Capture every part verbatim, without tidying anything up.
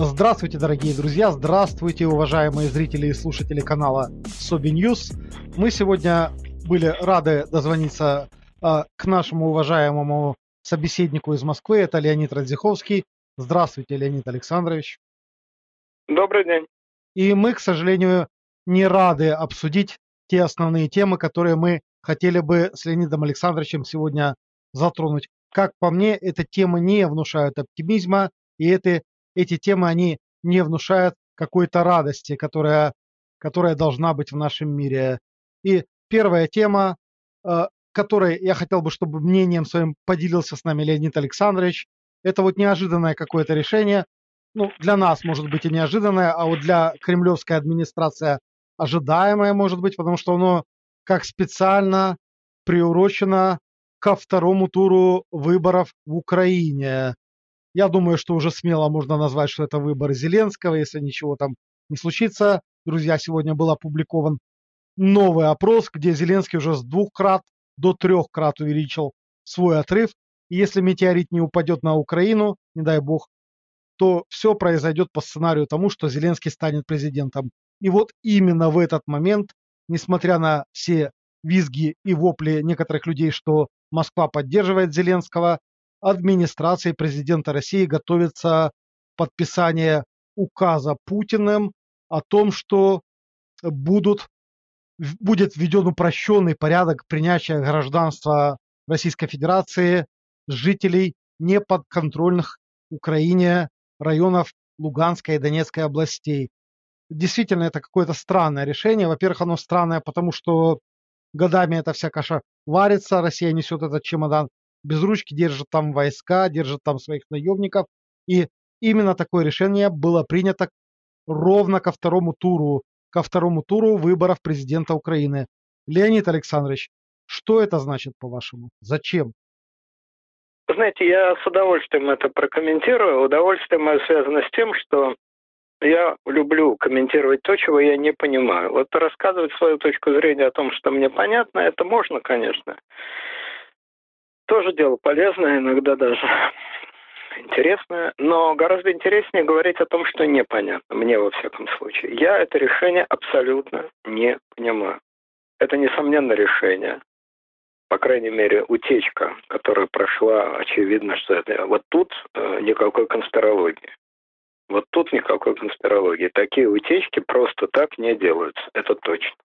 Здравствуйте, дорогие друзья, здравствуйте, уважаемые зрители и слушатели канала Sobi News. Мы сегодня были рады дозвониться э, к нашему уважаемому собеседнику из Москвы, это Леонид Радзиховский. Здравствуйте, Леонид Александрович. Добрый день. И мы, к сожалению, не рады обсудить те основные темы, которые мы хотели бы с Леонидом Александровичем сегодня затронуть. Как по мне, эти темы не внушают оптимизма, и это Эти темы, они не внушают какой-то радости, которая, которая должна быть в нашем мире. И первая тема, которой я хотел бы, чтобы мнением своим поделился с нами Леонид Александрович, это вот неожиданное какое-то решение. Ну, для нас, может быть, и неожиданное, а вот для кремлевской администрации ожидаемое, может быть, потому что оно как специально приурочено ко второму туру выборов в Украине. Я думаю, что уже смело можно назвать, что это выборы Зеленского, если ничего там не случится. Друзья, сегодня был опубликован новый опрос, где Зеленский уже с двух крат до трех крат увеличил свой отрыв. И если метеорит не упадет на Украину, не дай бог, то все произойдет по сценарию тому, что Зеленский станет президентом. И вот именно в этот момент, несмотря на все визги и вопли некоторых людей, что Москва поддерживает Зеленского, администрации президента России готовится подписание указа Путиным о том, что будут, будет введен упрощенный порядок принятия гражданства Российской Федерации жителей неподконтрольных Украине районов Луганской и Донецкой областей. Действительно, это какое-то странное решение. Во-первых, оно странное, потому что годами эта вся каша варится, Россия несет этот чемодан без ручки, держит там войска, держит там своих наемников. И именно такое решение было принято ровно ко второму туру, ко второму туру выборов президента Украины. Леонид Александрович, что это значит, по-вашему? Зачем? Знаете, я с удовольствием это прокомментирую. Удовольствие мое связано с тем, что я люблю комментировать то, чего я не понимаю. Вот рассказывать свою точку зрения о том, что мне понятно, это можно, конечно. Тоже дело полезное, иногда даже интересное, но гораздо интереснее говорить о том, что непонятно, мне во всяком случае. Я это решение абсолютно не понимаю. Это, несомненно, решение. По крайней мере, утечка, которая прошла, очевидно, что это... Вот тут э, никакой конспирологии. Вот тут никакой конспирологии. Такие утечки просто так не делаются, это точно.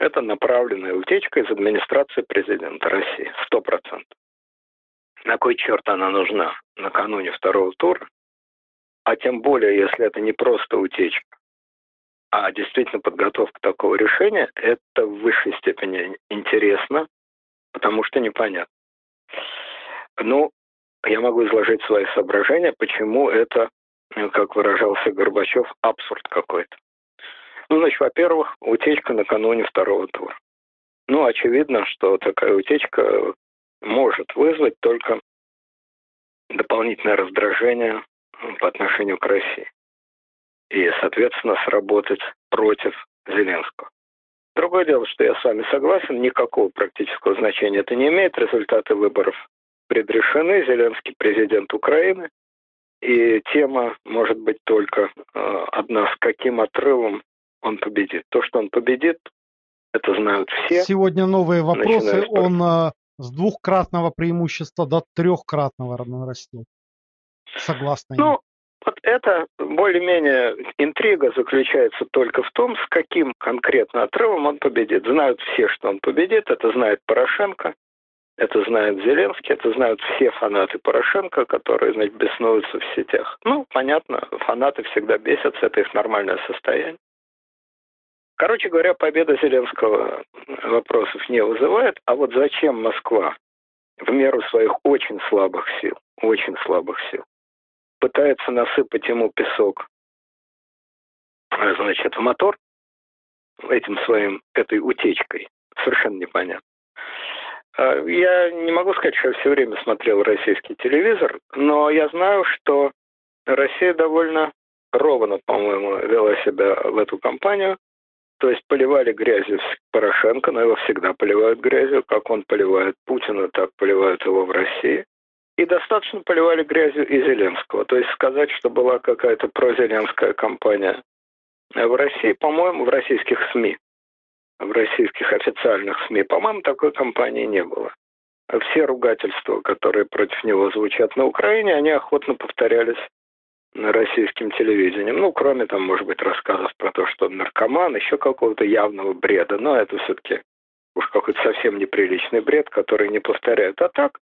Это направленная утечка из администрации президента России, сто процентов. На кой черт она нужна накануне второго тура? А тем более, если это не просто утечка, а действительно подготовка такого решения, это в высшей степени интересно, потому что непонятно. Ну, я могу изложить свои соображения, почему это, как выражался Горбачев, абсурд какой-то. Ну, значит, во-первых, утечка накануне второго тура. Ну, очевидно, что такая утечка может вызвать только дополнительное раздражение по отношению к России и, соответственно, сработать против Зеленского. Другое дело, что я с вами согласен, никакого практического значения это не имеет. Результаты выборов предрешены, Зеленский президент Украины, и тема может быть только э, одна, с каким отрывом он победит. То, что он победит, это знают все. Сегодня новые вопросы. Он э, с двухкратного преимущества до трехкратного нарастил. Согласны? Ну, вот это более-менее интрига заключается только в том, с каким конкретно отрывом он победит. Знают все, что он победит. Это знает Порошенко, это знает Зеленский, это знают все фанаты Порошенко, которые, значит, беснуются в сетях. Ну, понятно, фанаты всегда бесятся, это их нормальное состояние. Короче говоря, победа Зеленского вопросов не вызывает, а вот зачем Москва в меру своих очень слабых сил, очень слабых сил, пытается насыпать ему песок, значит, в мотор этим своим, этой утечкой, совершенно непонятно. Я не могу сказать, что я все время смотрел российский телевизор, но я знаю, что Россия довольно ровно, по-моему, вела себя в эту кампанию. То есть поливали грязью Порошенко, но его всегда поливают грязью. Как он поливает Путина, так поливают его в России. И достаточно поливали грязью и Зеленского. То есть сказать, что была какая-то прозеленская кампания в России, по-моему, в российских СМИ, в российских официальных СМИ, по-моему, такой кампании не было. Все ругательства, которые против него звучат на Украине, они охотно повторялись на российским телевидением. Ну, кроме там, может быть, рассказов про то, что он наркоман, еще какого-то явного бреда. Но это все-таки уж какой-то совсем неприличный бред, который не повторяют. А так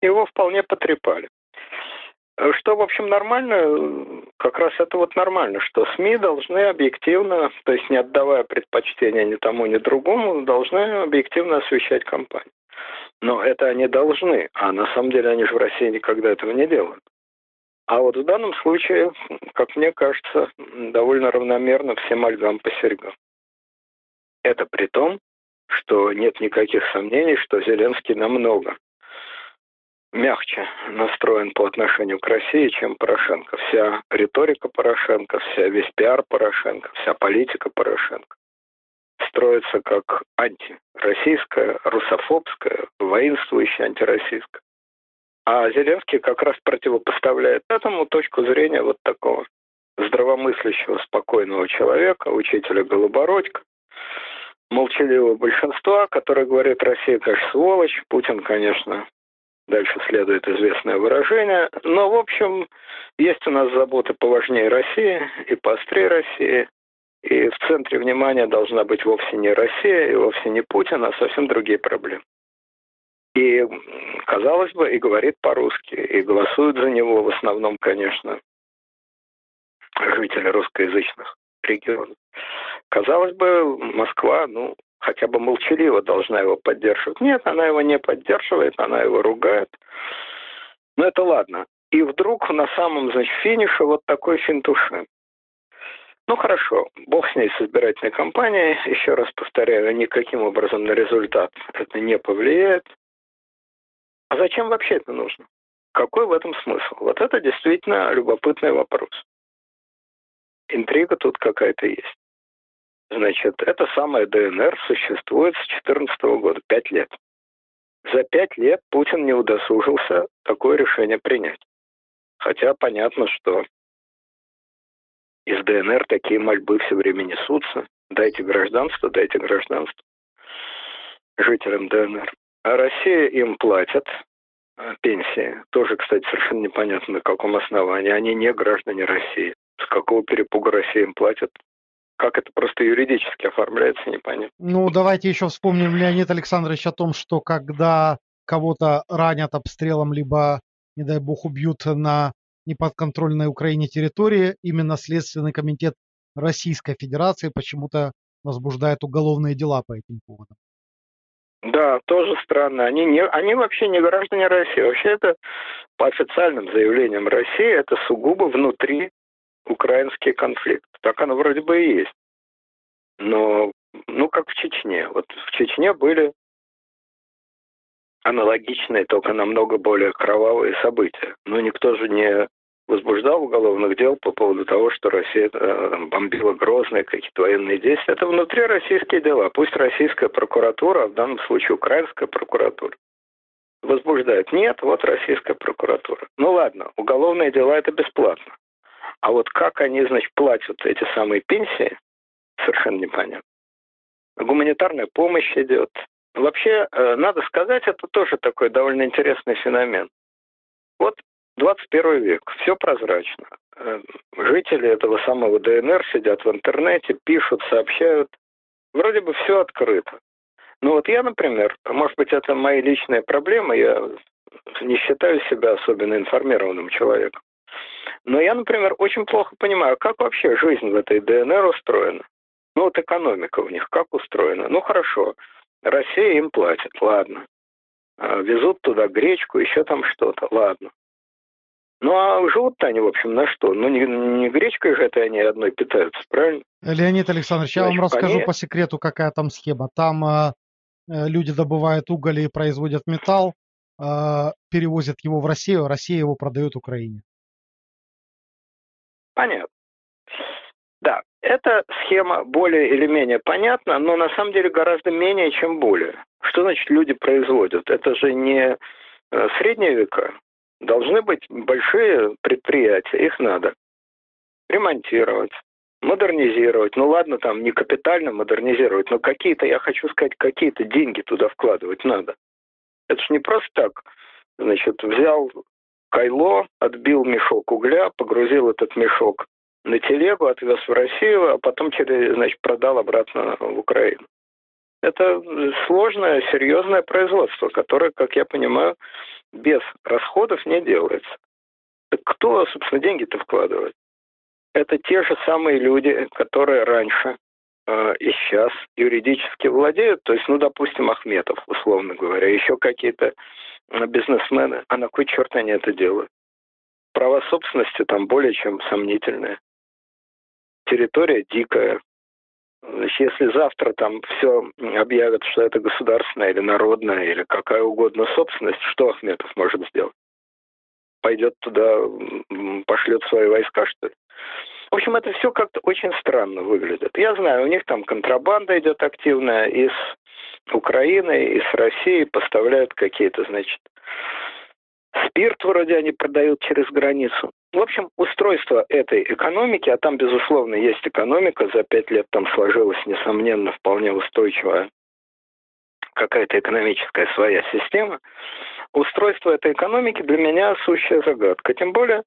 его вполне потрепали. Что, в общем, нормально, как раз это вот нормально, что СМИ должны объективно, то есть не отдавая предпочтения ни тому, ни другому, должны объективно освещать кампанию. Но это они должны, а на самом деле они же в России никогда этого не делают. А вот в данном случае, как мне кажется, довольно равномерно всем ольгам по серьгам. Это при том, что нет никаких сомнений, что Зеленский намного мягче настроен по отношению к России, чем Порошенко. Вся риторика Порошенко, вся весь пиар Порошенко, вся политика Порошенко строится как антироссийская, русофобская, воинствующая антироссийская. А Зеленский как раз противопоставляет этому точку зрения вот такого здравомыслящего, спокойного человека, учителя Голобородько, молчаливого большинства, который говорит: Россия, конечно, сволочь, Путин, конечно. Дальше следует известное выражение. Но, в общем, есть у нас заботы поважнее России и поострее России. И в центре внимания должна быть вовсе не Россия и вовсе не Путин, а совсем другие проблемы. И, казалось бы, и говорит по-русски, и голосуют за него в основном, конечно, жители русскоязычных регионов. Казалось бы, Москва, ну, хотя бы молчаливо должна его поддерживать. Нет, она его не поддерживает, она его ругает. Но это ладно. И вдруг на самом, значит, финише вот такой финт уши. Ну хорошо, бог с ней, с избирательной кампанией. Еще раз повторяю, никаким образом на результат это не повлияет. А зачем вообще это нужно? Какой в этом смысл? Вот это действительно любопытный вопрос. Интрига тут какая-то есть. Значит, это самое ДНР существует с две тысячи четырнадцатого года, пять лет. За пять лет Путин не удосужился такое решение принять. Хотя понятно, что из ДНР такие мольбы все время несутся. Дайте гражданство, дайте гражданство жителям ДНР. А Россия им платит пенсии. Тоже, кстати, совершенно непонятно, на каком основании. Они не граждане России. С какого перепуга Россия им платит? Как это просто юридически оформляется, непонятно. Ну, давайте еще вспомним, Леонид Александрович, о том, что когда кого-то ранят обстрелом, либо, не дай бог, убьют на неподконтрольной Украине территории, именно Следственный комитет Российской Федерации почему-то возбуждает уголовные дела по этим поводам. Да, тоже странно. Они, не, они вообще не граждане России. Вообще это, по официальным заявлениям России, это сугубо внутри украинский конфликт. Так оно вроде бы и есть. Но, ну, как в Чечне. Вот в Чечне были аналогичные, только намного более кровавые события. Но никто же не возбуждал уголовных дел по поводу того, что Россия э, бомбила Грозный, какие-то военные действия. Это внутрироссийские дела. Пусть российская прокуратура, а в данном случае украинская прокуратура, возбуждает. Нет, вот российская прокуратура. Ну ладно, уголовные дела — это бесплатно. А вот как они, значит, платят эти самые пенсии, совершенно непонятно. Гуманитарная помощь идет. Вообще, надо сказать, это тоже такой довольно интересный феномен. Вот двадцать первый век, все прозрачно. Жители этого самого ДНР сидят в интернете, пишут, сообщают. Вроде бы все открыто. Но вот я, например, может быть, это мои личные проблемы, я не считаю себя особенно информированным человеком. Но я, например, очень плохо понимаю, как вообще жизнь в этой ДНР устроена. Ну вот экономика у них как устроена. Ну хорошо, Россия им платит, ладно. Везут туда гречку, еще там что-то, ладно. Ну а живут-то они, в общем, на что? Ну не, не гречкой же это они одной питаются, правильно? Леонид Александрович, значит, я вам расскажу они... по секрету, какая там схема. Там э, люди добывают уголь и производят металл, э, перевозят его в Россию, Россия его продает Украине. Понятно. Да, эта схема более или менее понятна, но на самом деле гораздо менее, чем более. Что значит люди производят? Это же не средние века, Должны быть большие предприятия, их надо ремонтировать, модернизировать. Ну ладно, там не капитально модернизировать, но какие-то, я хочу сказать, какие-то деньги туда вкладывать надо. Это ж не просто так, значит, взял кайло, отбил мешок угля, погрузил этот мешок на телегу, отвез в Россию, а потом, значит, продал обратно в Украину. Это сложное, серьезное производство, которое, как я понимаю, без расходов не делается. Так кто, собственно, деньги-то вкладывает? Это те же самые люди, которые раньше э, и сейчас юридически владеют. То есть, ну, допустим, Ахметов, условно говоря, еще какие-то бизнесмены. А на кой черт они это делают? Права собственности там более чем сомнительные. Территория дикая. Если завтра там все объявят, что это государственная или народная, или какая угодно собственность, что Ахметов может сделать? Пойдет туда, пошлет свои войска, что ли? В общем, это все как-то очень странно выглядит. Я знаю, у них там контрабанда идет активная из Украины, из России, поставляют какие-то, значит, спирт вроде они продают через границу. В общем, устройство этой экономики, а там, безусловно, есть экономика, за пять лет там сложилась, несомненно, вполне устойчивая какая-то экономическая своя система. Устройство этой экономики для меня сущая загадка. Тем более,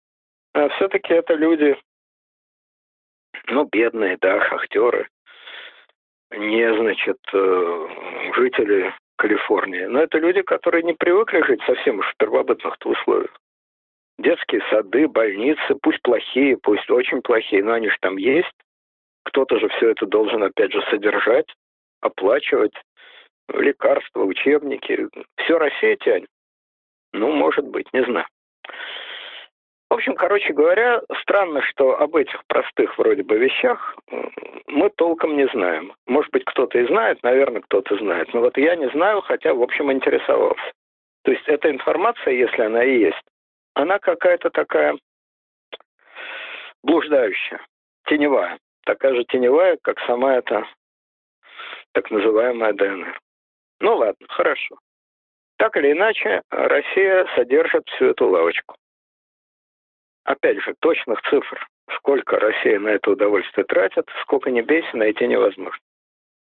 все-таки это люди, ну, бедные, да, шахтеры, не, значит, жители Калифорнии. Но это люди, которые не привыкли жить совсем уж в первобытных-то условиях. Детские сады, больницы, пусть плохие, пусть очень плохие, но они же там есть. Кто-то же все это должен, опять же, содержать, оплачивать. Лекарства, учебники. Все Россия тянет. Ну, может быть, не знаю. В общем, короче говоря, странно, что об этих простых вроде бы вещах мы толком не знаем. Может быть, кто-то и знает, наверное, кто-то знает. Но вот я не знаю, хотя, в общем, интересовался. То есть эта информация, если она и есть, она какая-то такая блуждающая, теневая. Такая же теневая, как сама эта так называемая ДНР. Ну ладно, хорошо. Так или иначе, Россия содержит всю эту лавочку. Опять же, точных цифр, сколько Россия на это удовольствие тратит, сколько не бейся, найти невозможно.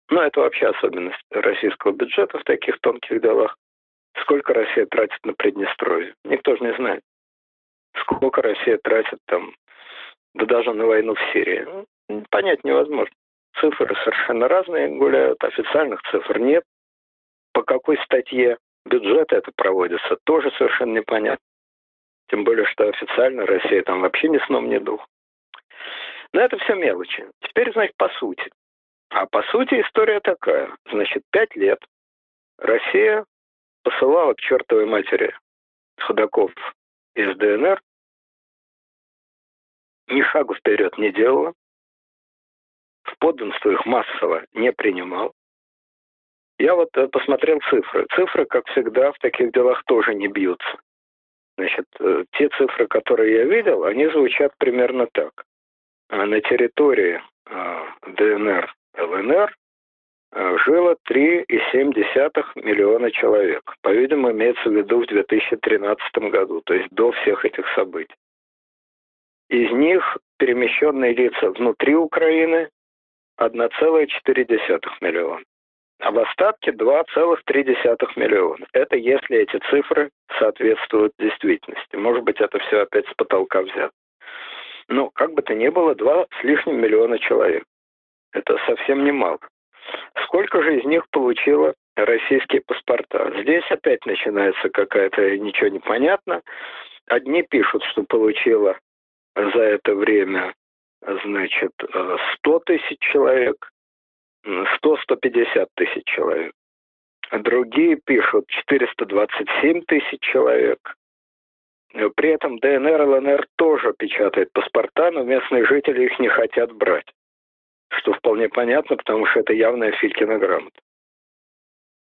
Но это вообще особенность российского бюджета в таких тонких делах. Сколько Россия тратит на Приднестровье? Никто же не знает. Сколько Россия тратит там, да даже на войну в Сирии. Понять невозможно. Цифры совершенно разные гуляют, официальных цифр нет. По какой статье бюджета это проводится, тоже совершенно непонятно. Тем более, что официально Россия там вообще ни сном, ни духом. Но это все мелочи. Теперь, значит, по сути. А по сути история такая. Значит, пять лет Россия посылала к чертовой матери ходаков из ДНР, ни шагу вперед не делала, в подданство их массово не принимал. Я вот посмотрел цифры. Цифры, как всегда, в таких делах тоже не бьются. Значит, те цифры, которые я видел, они звучат примерно так. На территории ДНР, ЛНР жило три целых семь десятых миллиона человек. По-видимому, имеется в виду в две тысячи тринадцатом году, то есть до всех этих событий. Из них перемещенные лица внутри Украины один целых четыре десятых миллиона. А в остатке два целых три десятых миллиона. Это если эти цифры соответствуют действительности. Может быть, это все опять с потолка взято. Но как бы то ни было, два с лишним миллиона человек. Это совсем немало. Сколько же из них получило российские паспорта? Здесь опять начинается какая-то ничего не понятно. Одни пишут, что получило за это время, значит, сто тысяч человек, сто - сто пятьдесят тысяч человек. Другие пишут четыреста двадцать семь тысяч человек. При этом ДНР, ЛНР тоже печатают паспорта, но местные жители их не хотят брать. Что вполне понятно, потому что это явная Филькина грамота.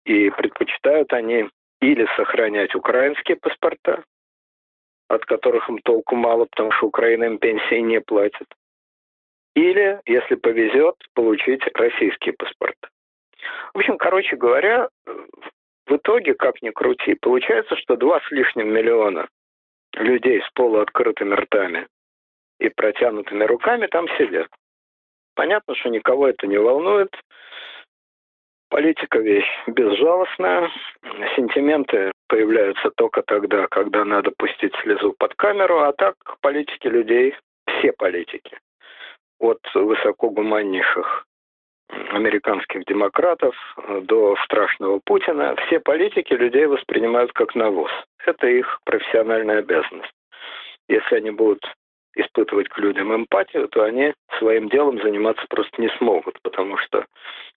И предпочитают они или сохранять украинские паспорта, от которых им толку мало, потому что Украина им пенсии не платит, или, если повезет, получить российские паспорта. В общем, короче говоря, в итоге, как ни крути, получается, что два с лишним миллиона людей с полуоткрытыми ртами и протянутыми руками там сидят. Понятно, что никого это не волнует. Политика вещь безжалостная. Сентименты появляются только тогда, когда надо пустить слезу под камеру. А так политики людей, все политики, от высокогуманнейших американских демократов до страшного Путина, все политики людей воспринимают как навоз. Это их профессиональная обязанность. Если они будут испытывать к людям эмпатию, то они своим делом заниматься просто не смогут, потому что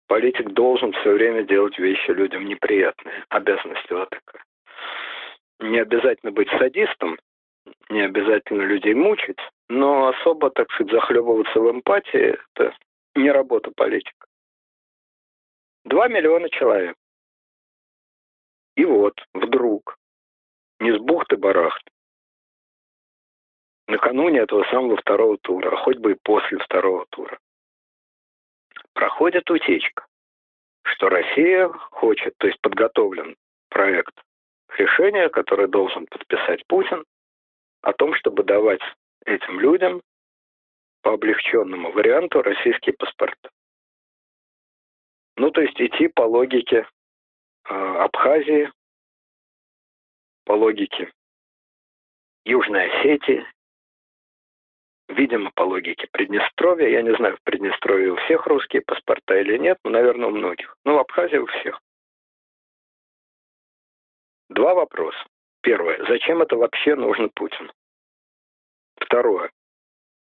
политик должен все время делать вещи людям неприятные. Обязанность вот такая. Не обязательно быть садистом, не обязательно людей мучить, но особо, так сказать, захлебываться в эмпатии – это не работа политика. Два миллиона человек. И вот, вдруг, не с бухты-барахты, накануне этого самого второго тура, а хоть бы и после второго тура, проходит утечка, что Россия хочет, то есть подготовлен проект решения, который должен подписать Путин, о том, чтобы давать этим людям по облегченному варианту российские паспорта. Ну, то есть идти по логике э, Абхазии, по логике Южной Осетии, видимо, по логике Приднестровья. Я не знаю, в Приднестровье у всех русские паспорта или нет, но, наверное, у многих. Ну, в Абхазии у всех. Два вопроса. Первое. Зачем это вообще нужно Путину? Второе.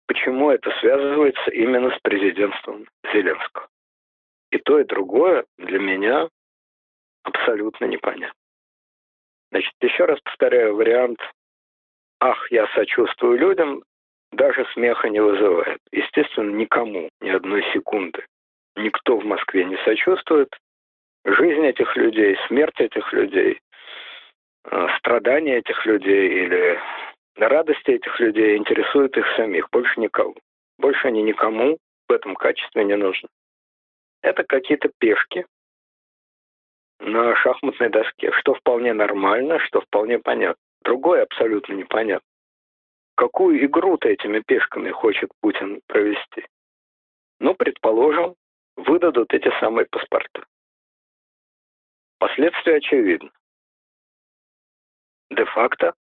Почему это связывается именно с президентством Зеленского? И то, и другое для меня абсолютно непонятно. Значит, еще раз повторяю, вариант «ах, я сочувствую людям» даже смеха не вызывает. Естественно, никому, ни одной секунды. Никто в Москве не сочувствует. Жизнь этих людей, смерть этих людей, страдания этих людей или радости этих людей интересуют их самих, больше никого. Больше они никому в этом качестве не нужны. Это какие-то пешки на шахматной доске, что вполне нормально, что вполне понятно. Другое абсолютно непонятно. Какую игру-то этими пешками хочет Путин провести? Ну, предположим, выдадут эти самые паспорта. Последствия очевидны. Де-факто,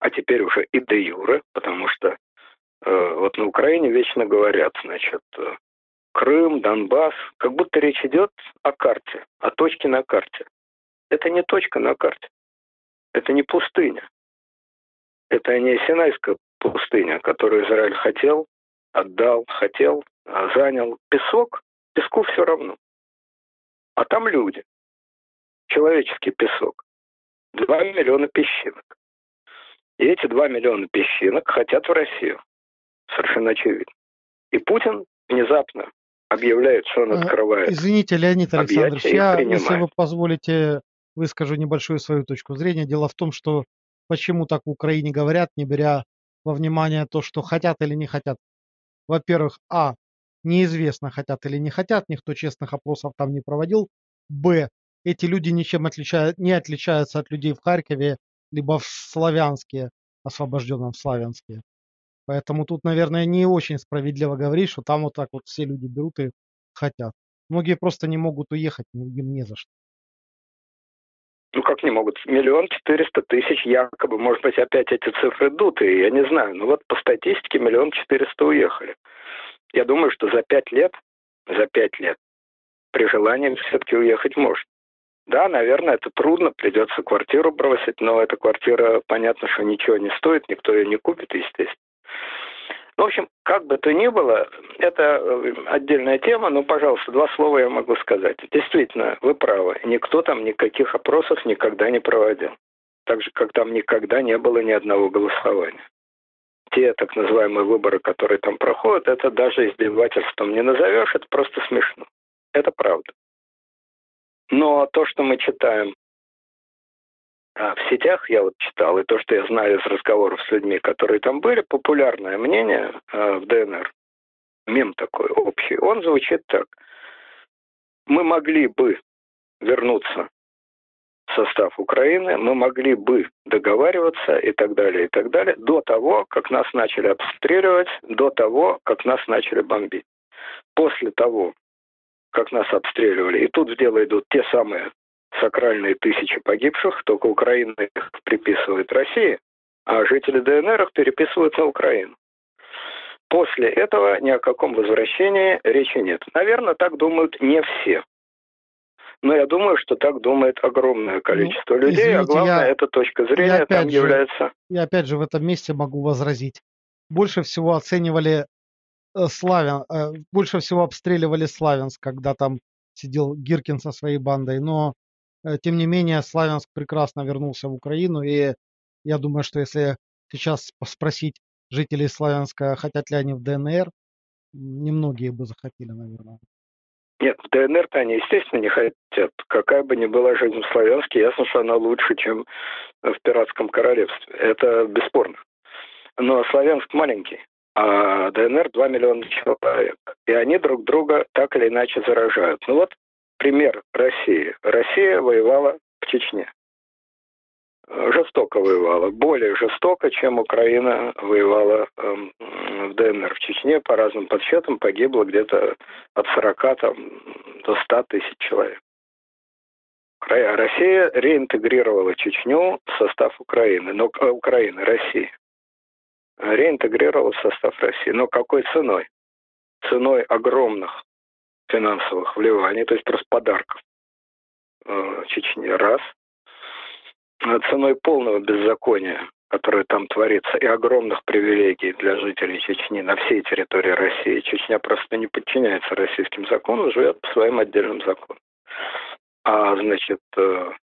а теперь уже и де-юре, потому что э, вот на Украине вечно говорят, значит, э, Крым, Донбасс, как будто речь идет о карте, о точке на карте. Это не точка на карте, это не пустыня. Это не Синайская пустыня, которую Израиль хотел, отдал, хотел, занял. Песок, песку все равно. А там люди, человеческий песок, два миллиона песчинок. И эти два миллиона песчинок хотят в Россию. Совершенно очевидно. И Путин внезапно объявляет, что он открывает. Извините, Леонид Александрович, я, если вы позволите, выскажу небольшую свою точку зрения. Дело в том, что почему так в Украине говорят, не беря во внимание то, что хотят или не хотят. Во-первых, а, неизвестно, хотят или не хотят, никто честных опросов там не проводил. Б, эти люди ничем отличают, не отличаются от людей в Харькове, либо в Славянске, освобожденном Славянске. Поэтому тут, наверное, не очень справедливо говорить, что там вот так вот все люди берут и хотят. Многие просто не могут уехать, им не за что. Ну как не могут? Миллион четыреста тысяч якобы. Может быть, опять эти цифры дутые, я не знаю. Но вот по статистике миллион четыреста уехали. Я думаю, что за пять лет, за пять лет при желании все-таки уехать может. Да, наверное, это трудно, придется квартиру бросить, но эта квартира, понятно, что ничего не стоит, никто ее не купит, естественно. В общем, как бы то ни было, это отдельная тема, но, пожалуйста, два слова я могу сказать. Действительно, вы правы, никто там никаких опросов никогда не проводил. Так же, как там никогда не было ни одного голосования. Те так называемые выборы, которые там проходят, это даже издевательством не назовешь, это просто смешно. Это правда. Но то, что мы читаем а в сетях, я вот читал, и то, что я знаю из разговоров с людьми, которые там были, популярное мнение а, в ДНР, мем такой общий, он звучит так. Мы могли бы вернуться с состав Украины, мы могли бы договариваться и так далее, и так далее, до того, как нас начали обстреливать, до того, как нас начали бомбить. После того, как нас обстреливали, и тут в дело идут те самые сакральные тысячи погибших, только Украина их приписывает России, а жители ДНР их переписывают на Украину. После этого ни о каком возвращении речи нет. Наверное, так думают не все. Но я думаю, что так думает огромное количество ну, людей, извините, а главное, я, эта точка зрения там же, является... Я опять же в этом месте могу возразить. Больше всего оценивали э, Славян, э, больше всего обстреливали Славянск, когда там сидел Гиркин со своей бандой, но э, тем не менее Славянск прекрасно вернулся в Украину, и я думаю, что если сейчас спросить жителей Славянска, хотят ли они в ДНР, немногие бы захотели, наверное. Нет, в ДНР-то они, естественно, не хотят. Какая бы ни была жизнь в Славянске, ясно, что она лучше, чем в Пиратском королевстве. Это бесспорно. Но Славянск маленький, а ДНР два миллиона человек. И они друг друга так или иначе заражают. Ну вот пример России. Россия воевала в Чечне. Жестоко воевала. Более жестоко, чем Украина воевала эм, в ДНР. В Чечне по разным подсчетам погибло где-то от сорока там, до ста тысяч человек. Россия реинтегрировала Чечню в состав Украины. Но, э, Украины, России. Реинтегрировала в состав России. Но какой ценой? Ценой огромных финансовых вливаний, то есть просто подарков э, Чечне. Раз. Ценой полного беззакония, которое там творится, и огромных привилегий для жителей Чечни на всей территории России. Чечня просто не подчиняется российским законам, живет по своим отдельным законам. А, значит,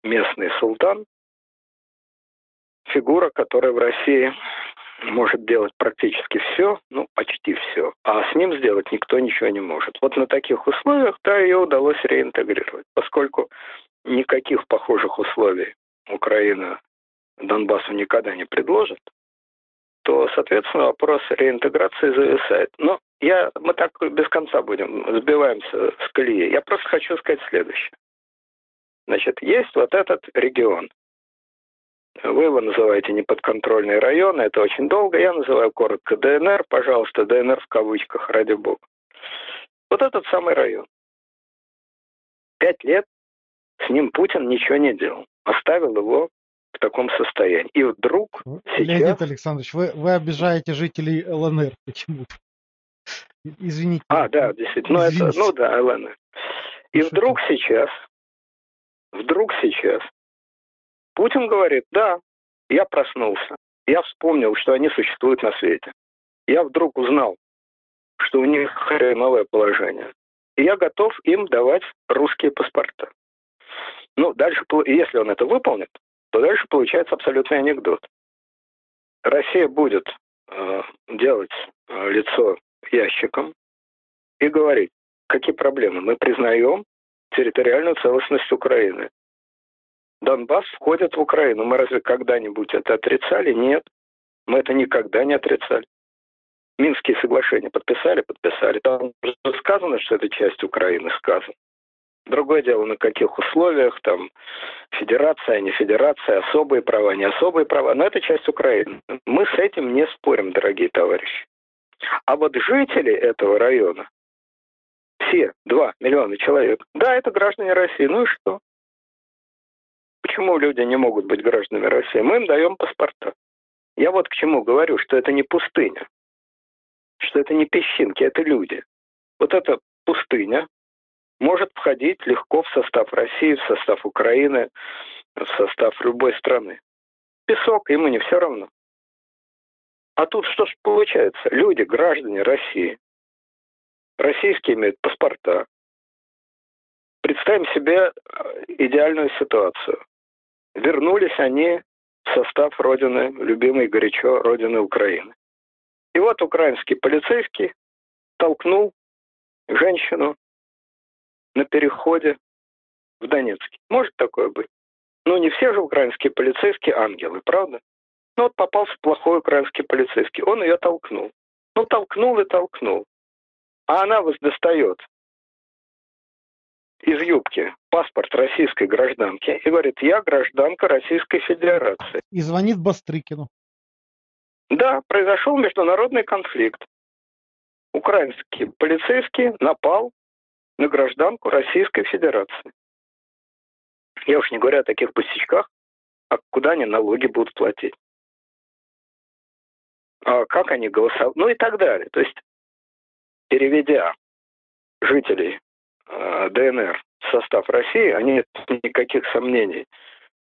местный султан, фигура, которая в России может делать практически все, ну, почти все, а с ним сделать никто ничего не может. Вот на таких условиях, да, ее удалось реинтегрировать, поскольку никаких похожих условий Украина Донбассу никогда не предложит, то, соответственно, вопрос реинтеграции зависает. Но я, мы так без конца будем, сбиваемся с колеи. Я просто хочу сказать следующее. Значит, есть вот этот регион. Вы его называете неподконтрольные районы, это очень долго. Я называю коротко ДНР, пожалуйста, ДНР в кавычках, ради бога. Вот этот самый район. Пять лет с ним Путин ничего не делал. Оставил его в таком состоянии. И вдруг сейчас... Леонид Александрович, вы, вы обижаете жителей ЛНР почему-то. Извините. А, да, действительно. Ну, это, ну да, ЛНР. И Что вдруг это? сейчас, вдруг сейчас Путин говорит, да, я проснулся, я вспомнил, что они существуют на свете. Я вдруг узнал, что у них хреновое положение. И я готов им давать русские паспорта. Ну, дальше, если он это выполнит, то дальше получается абсолютный анекдот. Россия будет э, делать э, лицо ящиком и говорить, какие проблемы. Мы признаем территориальную целостность Украины. Донбасс входит в Украину. Мы разве когда-нибудь это отрицали? Нет. Мы это никогда не отрицали. Минские соглашения подписали? Подписали. Там уже сказано, что это часть Украины, сказано. Другое дело, на каких условиях, там, федерация, не федерация, особые права, не особые права. Но это часть Украины. Мы с этим не спорим, дорогие товарищи. А вот жители этого района, все два миллиона человек, да, это граждане России. Ну и что? Почему люди не могут быть гражданами России? Мы им даем паспорта. Я вот к чему говорю, что это не пустыня, что это не песчинки, это люди. Вот это пустыня может входить легко в состав России, в состав Украины, в состав любой страны. Песок, ему не все равно. А тут что ж получается? Люди, граждане России, российские имеют паспорта. Представим себе идеальную ситуацию. Вернулись они в состав родины, любимой горячо родины Украины. И вот украинский полицейский толкнул женщину на переходе в Донецке. Может такое быть? Но не все же украинские полицейские ангелы, правда? Ну вот попался плохой украинский полицейский. Он ее толкнул. Ну толкнул и толкнул. А она воздостает из юбки паспорт российской гражданки и говорит: я гражданка Российской Федерации. И звонит Бастрыкину. Да, произошел международный конфликт. Украинский полицейский напал на гражданку Российской Федерации. Я уж не говорю о таких пустячках, а куда они налоги будут платить. А как они голосовали, ну и так далее. То есть, переведя жителей э, ДНР в состав России, они нет никаких сомнений,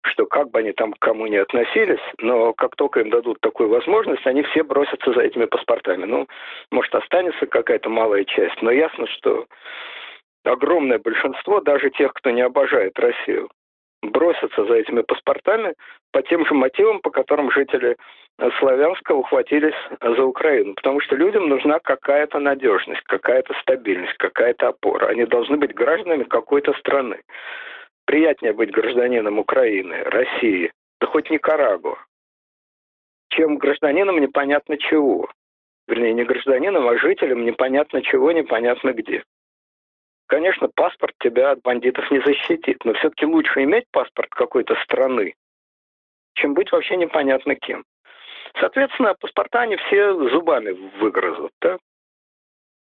что как бы они там к кому ни относились, но как только им дадут такую возможность, они все бросятся за этими паспортами. Ну, может, останется какая-то малая часть, но ясно, что огромное большинство, даже тех, кто не обожает Россию, бросятся за этими паспортами по тем же мотивам, по которым жители Славянска ухватились за Украину. Потому что людям нужна какая-то надежность, какая-то стабильность, какая-то опора. Они должны быть гражданами какой-то страны. Приятнее быть гражданином Украины, России, да хоть Никарагуа, чем гражданином непонятно чего. Вернее, не гражданином, а жителем непонятно чего, непонятно где. Конечно, паспорт тебя от бандитов не защитит, но все-таки лучше иметь паспорт какой-то страны, чем быть вообще непонятно кем. Соответственно, паспорта они все зубами выгрызут, да?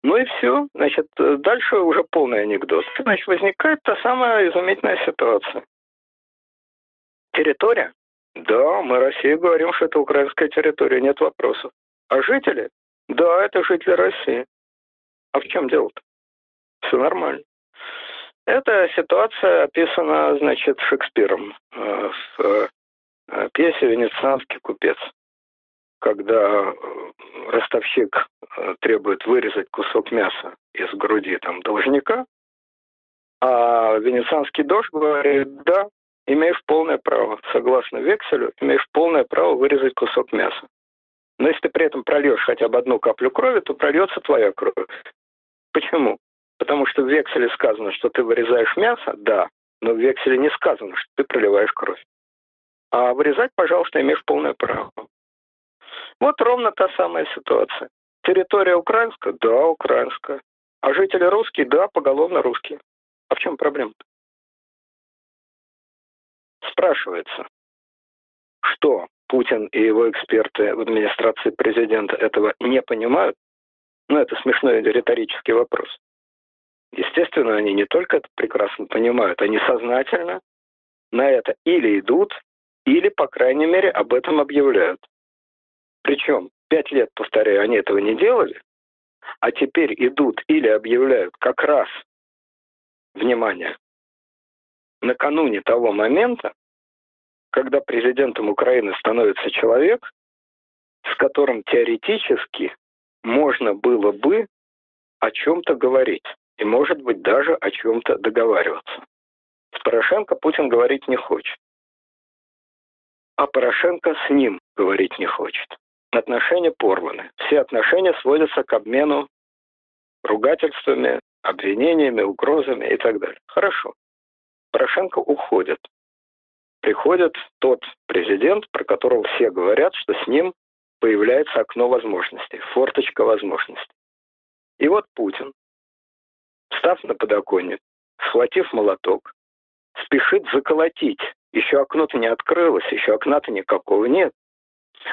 Ну и все. Значит, дальше уже полный анекдот. Значит, возникает та самая изумительная ситуация. Территория? Да, мы России говорим, что это украинская территория, нет вопросов. А жители? Да, это жители России. А в чем дело-то? Все нормально. Эта ситуация описана, значит, Шекспиром в пьесе «Венецианский купец», когда ростовщик требует вырезать кусок мяса из груди там должника, а венецианский дож говорит: да, имеешь полное право, согласно векселю, имеешь полное право вырезать кусок мяса. Но если ты при этом прольешь хотя бы одну каплю крови, то прольется твоя кровь. Почему? Потому что в векселе сказано, что ты вырезаешь мясо, да, но в векселе не сказано, что ты проливаешь кровь. А вырезать, пожалуйста, имеешь полное право. Вот ровно та самая ситуация. Территория украинская? Да, украинская. А жители русские? Да, поголовно русские. А в чем проблема-то? Спрашивается, что Путин и его эксперты в администрации президента этого не понимают? Ну, это смешной риторический вопрос. Естественно, они не только это прекрасно понимают, они сознательно на это или идут, или, по крайней мере, об этом объявляют. Причем пять лет, повторяю, они этого не делали, а теперь идут или объявляют как раз, внимание, накануне того момента, когда президентом Украины становится человек, с которым теоретически можно было бы о чем-то говорить. И, может быть, даже о чем-то договариваться. С Порошенко Путин говорить не хочет. А Порошенко с ним говорить не хочет. Отношения порваны. Все отношения сводятся к обмену ругательствами, обвинениями, угрозами и так далее. Хорошо. Порошенко уходит. Приходит тот президент, про которого все говорят, что с ним появляется окно возможностей, форточка возможностей. И вот Путин, встав на подоконник, схватив молоток, спешит заколотить. Еще окно-то не открылось, еще окна-то никакого нет.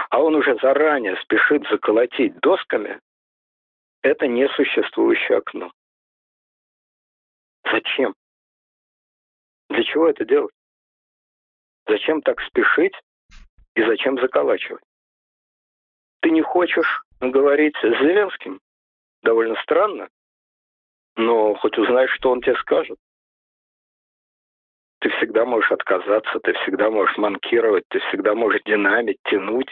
А он уже заранее спешит заколотить досками это несуществующее окно. Зачем? Для чего это делать? Зачем так спешить и зачем заколачивать? Ты не хочешь говорить с Зеленским? Довольно странно. Но хоть узнаешь, что он тебе скажет. Ты всегда можешь отказаться, ты всегда можешь манкировать, ты всегда можешь динамить, тянуть.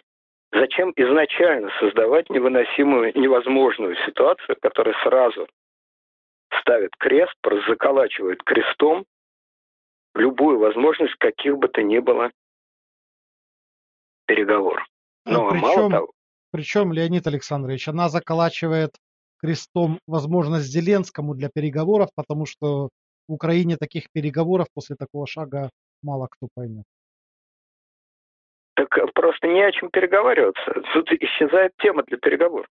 Зачем изначально создавать невыносимую, невозможную ситуацию, которая сразу ставит крест, заколачивает крестом любую возможность каких бы то ни было переговоров? Но ну, причем, мало того... Причем, Леонид Александрович, она заколачивает крестом возможность Зеленскому для переговоров, потому что в Украине таких переговоров после такого шага мало кто поймет. Так просто не о чем переговариваться. Тут исчезает тема для переговоров.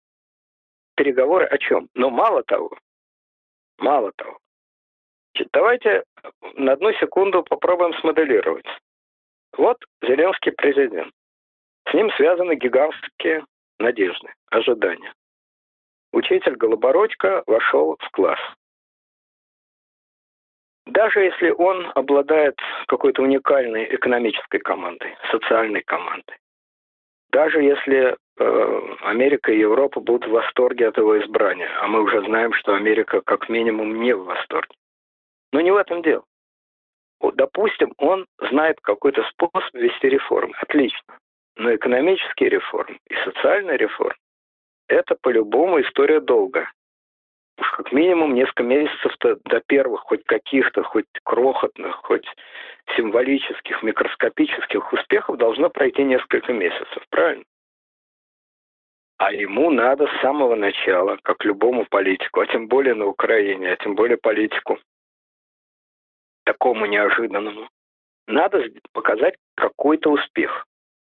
Переговоры о чем? Но мало того, мало того, Давайте на одну секунду попробуем смоделировать. Вот Зеленский президент. С ним связаны гигантские надежды, ожидания. Учитель Голобородько вошел в класс. Даже если он обладает какой-то уникальной экономической командой, социальной командой, даже если э, Америка и Европа будут в восторге от его избрания, а мы уже знаем, что Америка как минимум не в восторге. Но не в этом дело. Вот, допустим, он знает какой-то способ вести реформы. Отлично. Но экономические реформы и социальные реформы – это по-любому история долгая. Уж как минимум несколько месяцев-то до первых, хоть каких-то, хоть крохотных, хоть символических, микроскопических успехов должно пройти несколько месяцев, правильно? А ему надо с самого начала, как любому политику, а тем более на Украине, а тем более политику такому неожиданному, надо показать какой-то успех.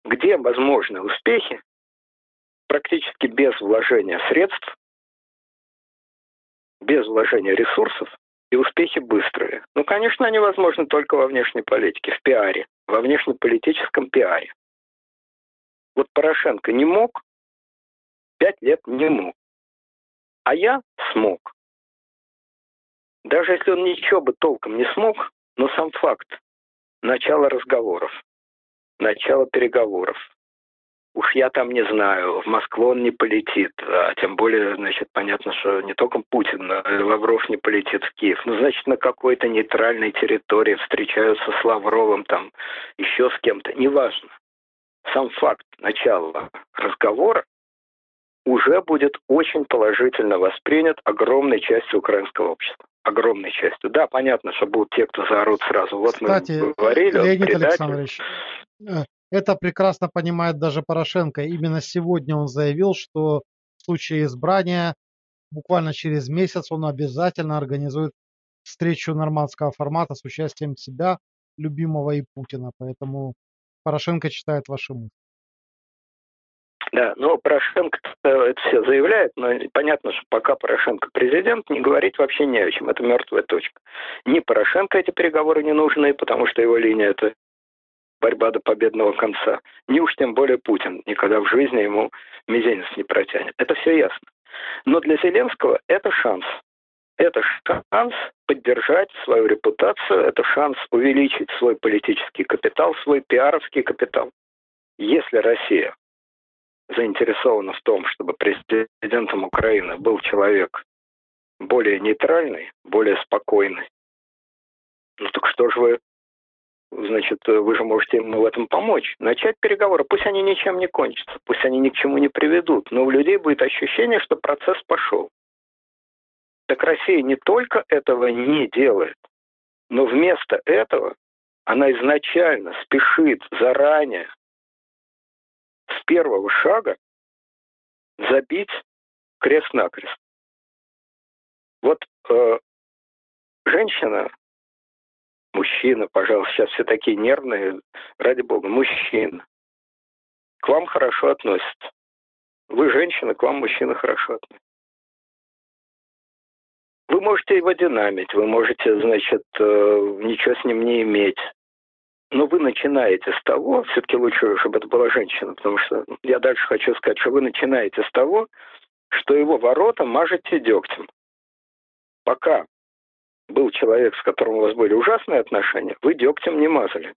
Где возможны успехи, практически без вложения средств, без вложения ресурсов, и успехи быстрые. Ну, конечно, они возможны только во внешней политике, в пиаре, во внешнеполитическом пиаре. Вот Порошенко не мог, пять лет не мог, а я смог. Даже если он ничего бы толком не смог, но сам факт начала разговоров, начало переговоров. Уж я там не знаю, в Москву он не полетит, а тем более, значит, понятно, что не только Путин, а Лавров не полетит в Киев. Ну, значит, на какой-то нейтральной территории встречаются с Лавровым, там, еще с кем-то, неважно. Сам факт начала разговора уже будет очень положительно воспринят огромной частью украинского общества. Огромной частью. Да, понятно, что будут те, кто заорут сразу. Вот кстати, мы говорили, Леонид Александрович, это прекрасно понимает даже Порошенко. Именно сегодня он заявил, что в случае избрания буквально через месяц он обязательно организует встречу нормандского формата с участием себя, любимого, и Путина. Поэтому Порошенко читает ваши мысли. Да, но Порошенко это все заявляет, но понятно, что пока Порошенко президент, не говорить вообще не о чем. Это мертвая точка. Ни Порошенко эти переговоры не нужны, потому что его линия – это борьба до победного конца. Ни уж тем более Путин никогда в жизни ему мизинец не протянет. Это все ясно. Но для Зеленского это шанс. Это шанс поддержать свою репутацию, это шанс увеличить свой политический капитал, свой пиаровский капитал. Если Россия заинтересована в том, чтобы президентом Украины был человек более нейтральный, более спокойный, ну так что же вы... Значит, вы же можете ему в этом помочь. Начать переговоры. Пусть они ничем не кончатся, пусть они ни к чему не приведут, но у людей будет ощущение, что процесс пошел. Так Россия не только этого не делает, но вместо этого она изначально спешит заранее с первого шага забить крест-накрест. Вот э, женщина... Мужчина, пожалуйста, сейчас все такие нервные, ради бога, мужчина. К вам хорошо относятся. Вы женщина, к вам мужчина хорошо относится. Вы можете его динамить, вы можете, значит, ничего с ним не иметь. Но вы начинаете с того, все-таки лучше, чтобы это была женщина, потому что я дальше хочу сказать, что вы начинаете с того, что его ворота мажете дегтем. Пока был человек, с которым у вас были ужасные отношения, вы дегтем не мазали.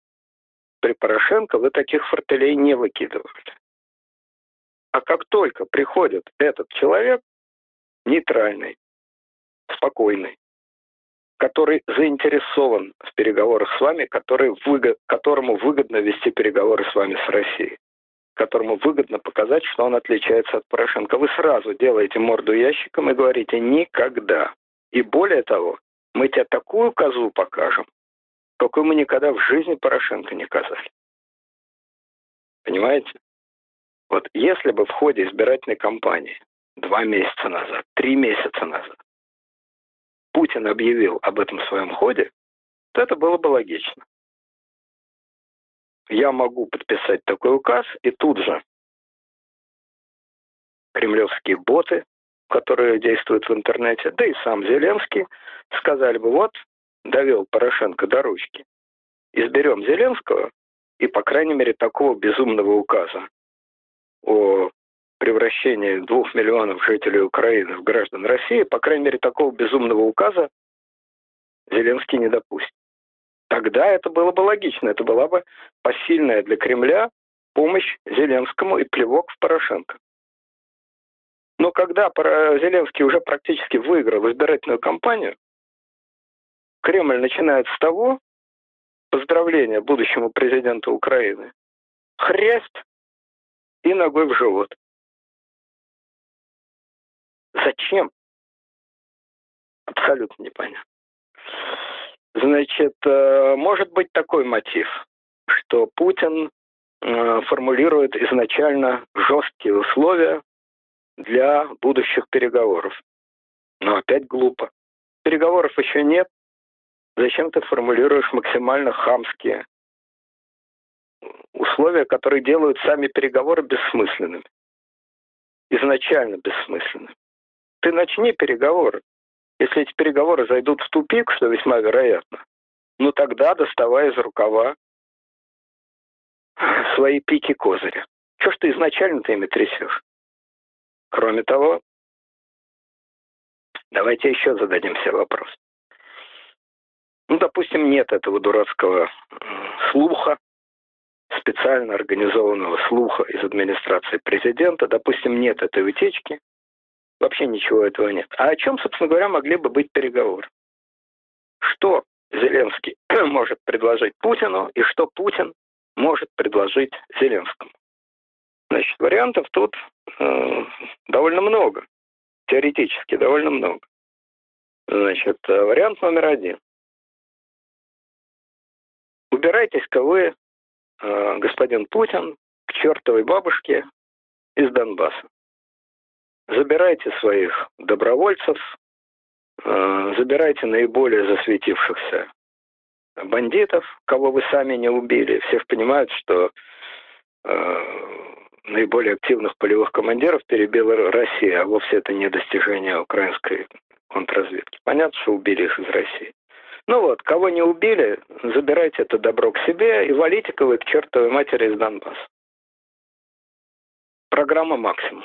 При Порошенко вы таких фортелей не выкидывали. А как только приходит этот человек, нейтральный, спокойный, который заинтересован в переговорах с вами, который выго- которому выгодно вести переговоры с вами с Россией, которому выгодно показать, что он отличается от Порошенко, вы сразу делаете морду ящиком и говорите «никогда». И более того, мы тебе такую козу покажем, какую мы никогда в жизни Порошенко не казали. Понимаете? Вот если бы в ходе избирательной кампании два месяца назад, три месяца назад Путин объявил об этом своем ходе, то это было бы логично. Я могу подписать такой указ, и тут же кремлевские боты, которые действуют в интернете, да и сам Зеленский, сказали бы, вот, довел Порошенко до ручки, изберем Зеленского и, по крайней мере, такого безумного указа о превращении двух миллионов жителей Украины в граждан России, по крайней мере, такого безумного указа Зеленский не допустит. Тогда это было бы логично, это была бы посильная для Кремля помощь Зеленскому и плевок в Порошенко. Но когда Зеленский уже практически выиграл избирательную кампанию, Кремль начинает с того, поздравления будущему президенту Украины, хрест и ногой в живот. Зачем? Абсолютно непонятно. Значит, может быть такой мотив, что Путин формулирует изначально жесткие условия для будущих переговоров. Но опять глупо. Переговоров еще нет. Зачем ты формулируешь максимально хамские условия, которые делают сами переговоры бессмысленными? Изначально бессмысленными. Ты начни переговоры. Если эти переговоры зайдут в тупик, что весьма вероятно, ну тогда доставай из рукава свои пики-козыря. Чего ж ты изначально-то ими трясешь? Кроме того, давайте еще зададим себе вопрос. Ну, допустим, нет этого дурацкого слуха, специально организованного слуха из администрации президента, допустим, нет этой утечки, вообще ничего этого нет. А о чем, собственно говоря, могли бы быть переговоры? Что Зеленский может предложить Путину и что Путин может предложить Зеленскому? Значит, вариантов тут э, довольно много, теоретически довольно много. Значит, вариант номер один. Убирайтесь-ка вы, э, господин Путин, к чертовой бабушке из Донбасса. Забирайте своих добровольцев, э, забирайте наиболее засветившихся бандитов, кого вы сами не убили. Все же понимают, что э, наиболее активных полевых командиров перебила Россия, а вовсе это не достижение украинской контрразведки. Понятно, что убили их из России. Ну вот, кого не убили, забирайте это добро к себе и валите-ка вы к чертовой матери из Донбасса. Программа «Максимум».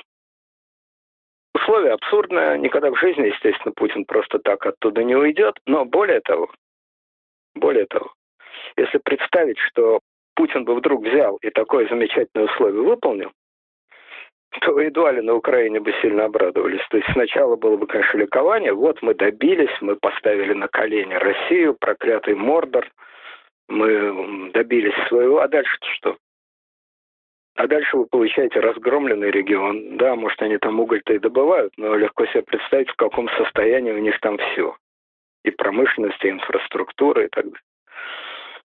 Условия абсурдные. Никогда в жизни, естественно, Путин просто так оттуда не уйдет. Но более того, более того, если представить, что Путин бы вдруг взял и такое замечательное условие выполнил, то едва ли на Украине бы сильно обрадовались. То есть сначала было бы, конечно, ликование. Вот мы добились, мы поставили на колени Россию, проклятый Мордор. Мы добились своего. А дальше-то что? А дальше вы получаете разгромленный регион. Да, может, они там уголь-то и добывают, но легко себе представить, в каком состоянии у них там все. И промышленность, и инфраструктура, и так далее.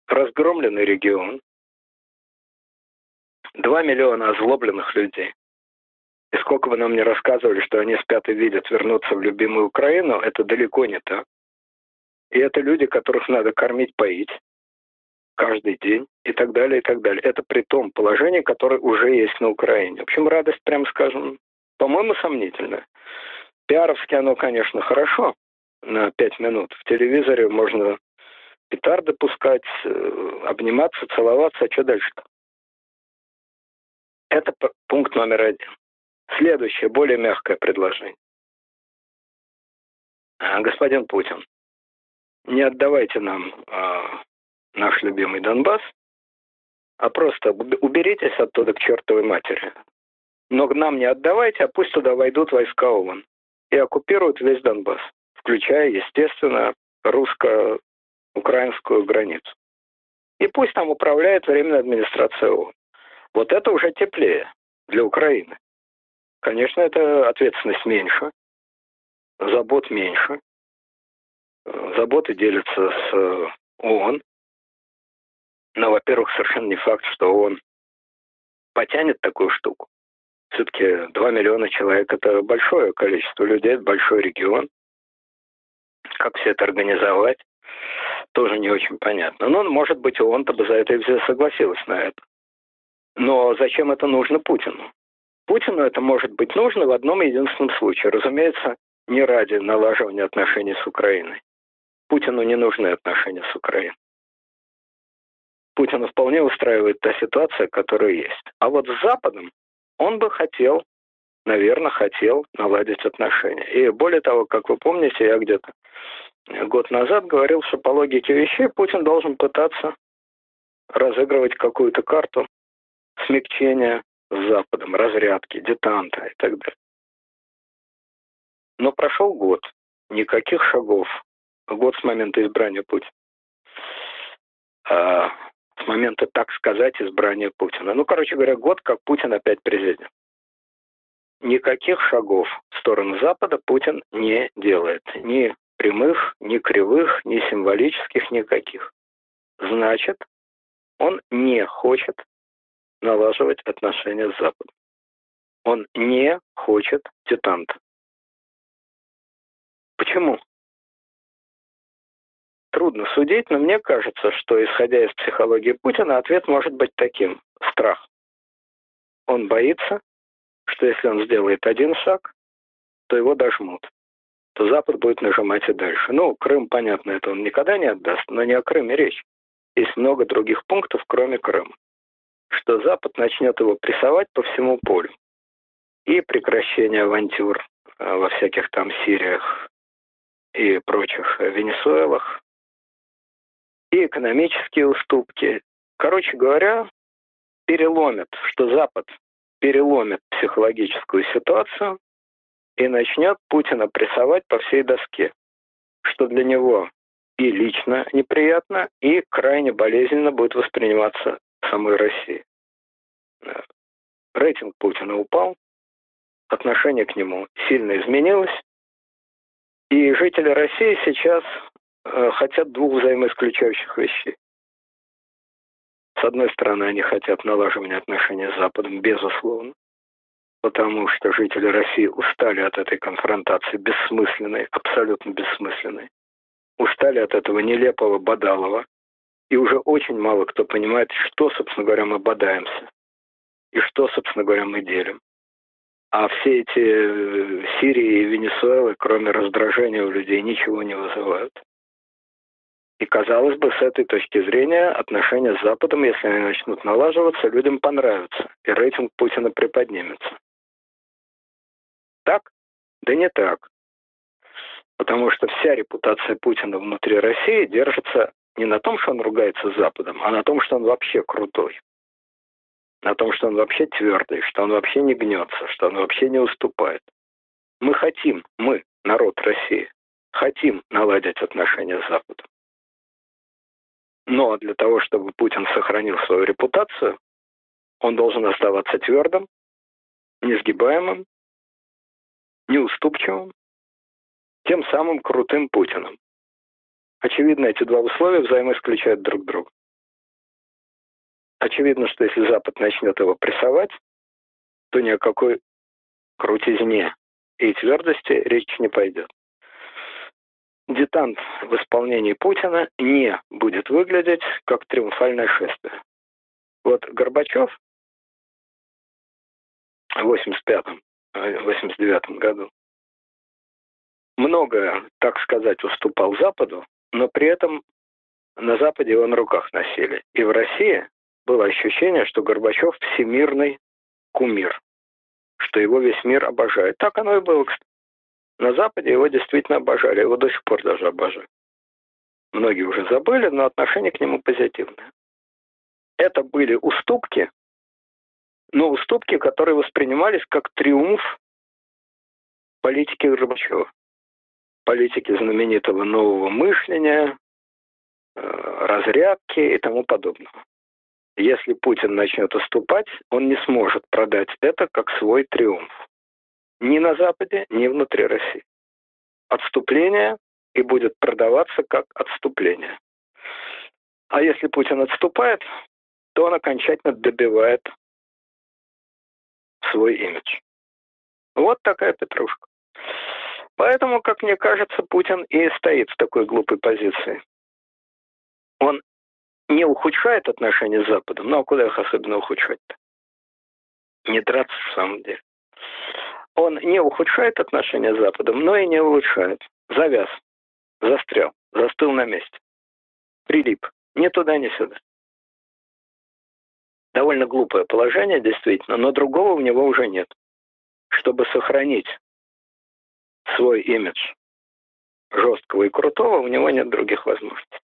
Разгромленный регион. Два миллиона озлобленных людей. И сколько бы нам ни рассказывали, что они спят и видят вернуться в любимую Украину, это далеко не так. И это люди, которых надо кормить, поить каждый день и так далее, и так далее. Это при том положении, которое уже есть на Украине. В общем, радость, прямо скажем, по-моему, сомнительная. Пиаровски оно, конечно, хорошо на пять минут. В телевизоре можно петарды пускать, обниматься, целоваться, а что дальше-то? Это пункт номер один. Следующее, более мягкое предложение. Господин Путин, не отдавайте нам э, наш любимый Донбасс, а просто уберитесь оттуда к чертовой матери. Но нам не отдавайте, а пусть туда войдут войска ООН и оккупируют весь Донбасс, включая, естественно, русско-украинскую границу. И пусть там управляет Временная администрация ООН. Вот это уже теплее для Украины. Конечно, это ответственность меньше, забот меньше. Заботы делятся с ООН. Но, во-первых, совершенно не факт, что ООН потянет такую штуку. Все-таки два миллиона человек – это большое количество людей, это большой регион. Как все это организовать, тоже не очень понятно. Но, может быть, ООН-то бы за это и согласилась на это. Но зачем это нужно Путину? Путину это может быть нужно в одном единственном случае. Разумеется, не ради налаживания отношений с Украиной. Путину не нужны отношения с Украиной. Путина вполне устраивает та ситуация, которая есть. А вот с Западом он бы хотел, наверное, хотел наладить отношения. И более того, как вы помните, я где-то год назад говорил, что по логике вещей Путин должен пытаться разыгрывать какую-то карту смягчения с Западом, разрядки, детанта и так далее. Но прошел год, никаких шагов. Год с момента избрания Путина. А, с момента, так сказать, избрания Путина. Ну, короче говоря, год, как Путин опять президент. Никаких шагов в сторону Запада Путин не делает. Ни прямых, ни кривых, ни символических, никаких. Значит, он не хочет налаживать отношения с Западом. Он не хочет детанта. Почему? Трудно судить, но мне кажется, что, исходя из психологии Путина, ответ может быть таким – страх. Он боится, что если он сделает один шаг, то его дожмут, то Запад будет нажимать и дальше. Ну, Крым, понятно, это он никогда не отдаст, но не о Крыме речь. Есть много других пунктов, кроме Крыма, что Запад начнет его прессовать по всему полю. И прекращение авантюр во всяких там Сириях и прочих Венесуэлах, и экономические уступки. Короче говоря, переломит, что Запад переломит психологическую ситуацию и начнет Путина прессовать по всей доске, что для него и лично неприятно, и крайне болезненно будет восприниматься самой Россией. Рейтинг Путина упал, отношение к нему сильно изменилось, и жители России сейчас хотят двух взаимоисключающих вещей. С одной стороны, они хотят налаживания отношений с Западом, безусловно, потому что жители России устали от этой конфронтации бессмысленной, абсолютно бессмысленной. Устали от этого нелепого бадалова, и уже очень мало кто понимает, что, собственно говоря, мы бодаемся, и что, собственно говоря, мы делим. А все эти Сирии и Венесуэлы, кроме раздражения у людей, ничего не вызывают. И, казалось бы, с этой точки зрения отношения с Западом, если они начнут налаживаться, людям понравится, и рейтинг Путина приподнимется. Так? Да не так. Потому что вся репутация Путина внутри России держится не на том, что он ругается с Западом, а на том, что он вообще крутой. На том, что он вообще твердый, что он вообще не гнется, что он вообще не уступает. Мы хотим, мы, народ России, хотим наладить отношения с Западом. Но для того, чтобы Путин сохранил свою репутацию, он должен оставаться твердым, несгибаемым, неуступчивым, тем самым крутым Путиным. Очевидно, эти два условия взаимоисключают друг друга. Очевидно, что если Запад начнет его прессовать, то ни о какой крутизне и твердости речь не пойдет. Детант в исполнении Путина не будет выглядеть как триумфальное шествие. Вот Горбачев в восемьдесят пятом, восемьдесят девятом году многое, так сказать, уступал Западу, но при этом на Западе его на руках носили. И в России было ощущение, что Горбачев всемирный кумир, что его весь мир обожает. Так оно и было, кстати. На Западе его действительно обожали, его до сих пор даже обожают. Многие уже забыли, но отношение к нему позитивное. Это были уступки, но уступки, которые воспринимались как триумф политики Горбачева, политики знаменитого нового мышления, разрядки и тому подобного. Если Путин начнет уступать, он не сможет продать это как свой триумф. Ни на Западе, ни внутри России. Отступление и будет продаваться как отступление. А если Путин отступает, то он окончательно добивает свой имидж. Вот такая петрушка. Поэтому, как мне кажется, Путин и стоит в такой глупой позиции. Он не ухудшает отношения с Западом, но куда их особенно ухудшать-то? Не драться в самом деле. Он не ухудшает отношения с Западом, но и не улучшает. Завяз, застрял. застыл на месте. Прилип. Ни туда, ни сюда. Довольно глупое положение, действительно, но другого у него уже нет. Чтобы сохранить свой имидж жесткого и крутого, у него нет других возможностей.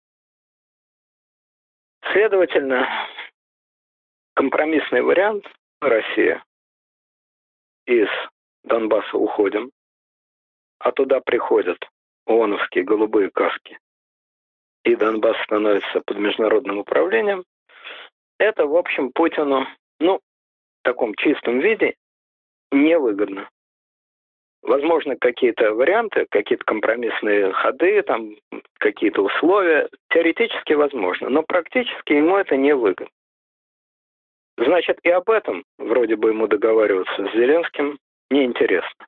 Следовательно, компромиссный вариант: Россия, из Донбасса уходим, а туда приходят ООНовские голубые каски, и Донбасс становится под международным управлением. Это, в общем, Путину, ну, в таком чистом виде невыгодно. Возможно, какие-то варианты, какие-то компромиссные ходы, там, какие-то условия, теоретически возможно, но практически ему это невыгодно. Значит, и об этом вроде бы ему договариваться с Зеленским неинтересно.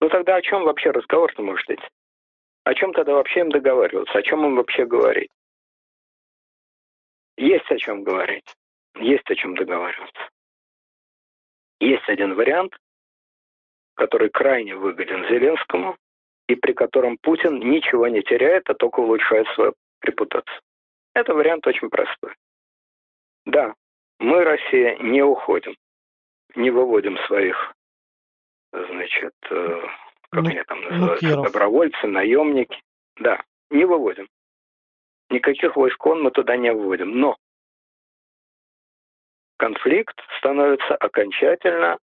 Ну тогда о чем вообще разговор-то может идти? О чем тогда вообще им договариваться? О чем им вообще говорить? Есть о чем говорить. Есть о чем договариваться. Есть один вариант, который крайне выгоден Зеленскому, и при котором Путин ничего не теряет, а только улучшает свою репутацию. Это вариант очень простой. Да, мы, Россия, не уходим, не выводим своих, значит, как они там называются, добровольцы, наемники. Да, не выводим. Никаких войск ООН мы туда не вводим. Но конфликт становится окончательно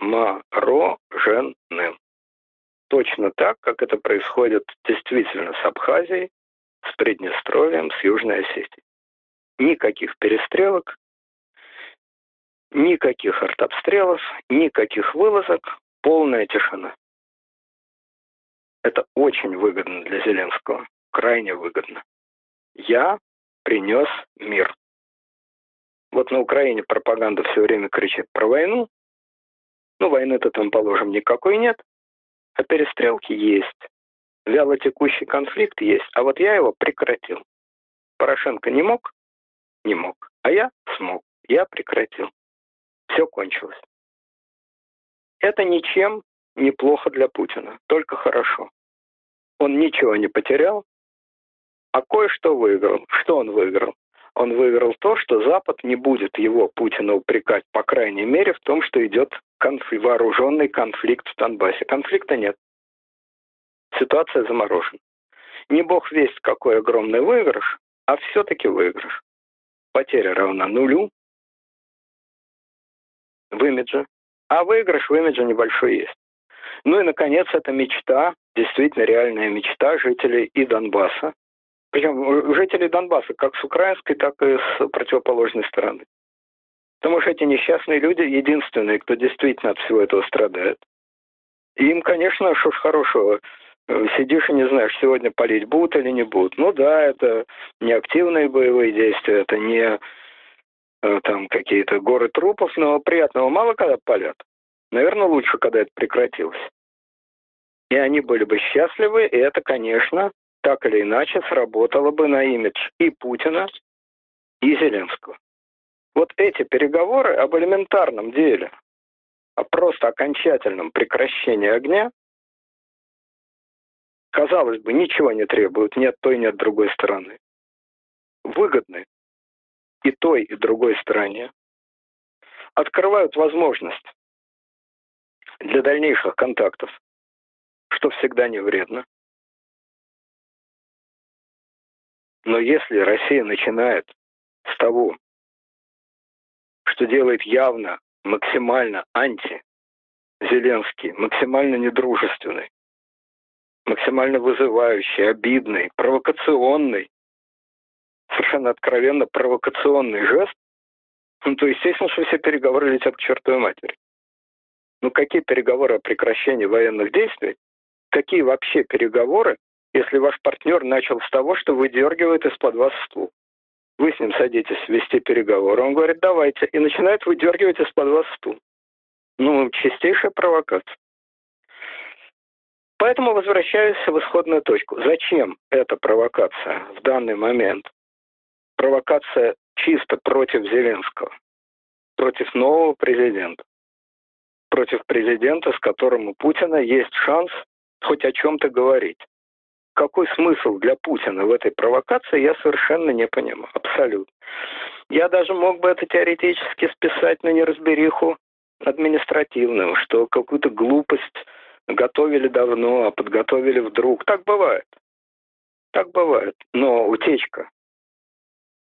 замороженным. Точно так, как это происходит действительно с Абхазией, с Приднестровьем, с Южной Осетией. Никаких перестрелок, никаких артобстрелов, никаких вылазок, полная тишина. Это очень выгодно для Зеленского, крайне выгодно. Я принес мир. Вот на Украине пропаганда все время кричит про войну. Ну, войны-то там, положим, никакой нет. А перестрелки есть. Вялотекущий конфликт есть. А вот я его прекратил. Порошенко не мог? Не мог. А я смог. Я прекратил. Все кончилось. Это ничем не плохо для Путина. Только хорошо. Он ничего не потерял, а кое-что выиграл. Что он выиграл? Он выиграл то, что Запад не будет его, Путина, упрекать, по крайней мере, в том, что идет конф... вооруженный конфликт в Донбассе. Конфликта нет. Ситуация заморожена. Не бог весть, какой огромный выигрыш, а все-таки выигрыш. Потеря равна нулю в имидже, а выигрыш в имидже небольшой есть. Ну и, наконец, это мечта, действительно реальная мечта жителей и Донбасса. Причем жители Донбасса, как с украинской, так и с противоположной стороны. Потому что эти несчастные люди единственные, кто действительно от всего этого страдает. И им, конечно, что ж хорошего, сидишь и не знаешь, сегодня палить будут или не будут. Ну да, это не активные боевые действия, это не там какие-то горы трупов, но приятного мало, когда палят. Наверное, лучше, когда это прекратилось. И они были бы счастливы, и это, конечно, так или иначе сработало бы на имидж и Путина, и Зеленского. Вот эти переговоры об элементарном деле, о просто окончательном прекращении огня, казалось бы, ничего не требуют ни от той, ни от другой стороны. Выгодны и той, и другой стороне. Открывают возможность для дальнейших контактов, что всегда не вредно. Но если Россия начинает с того, что делает явно, максимально анти-Зеленский, максимально недружественный, максимально вызывающий, обидный, провокационный, совершенно откровенно провокационный жест, ну, то естественно, что все переговоры летят к чертовой матери. Ну какие переговоры о прекращении военных действий? Какие вообще переговоры, если ваш партнер начал с того, что выдергивает из-под вас стул? Вы с ним садитесь вести переговоры, он говорит, давайте, и начинает выдергивать из-под вас стул. Ну, чистейшая провокация. Поэтому возвращаюсь в исходную точку. Зачем эта провокация в данный момент? Провокация чисто против Зеленского, против нового президента, против президента, с которым у Путина есть шанс хоть о чем-то говорить. какой смысл для Путина в этой провокации, я совершенно не понимаю. Абсолютно. Я даже мог бы это теоретически списать на неразбериху административную, что какую-то глупость готовили давно, а подготовили вдруг. Так бывает. Так бывает. Но утечка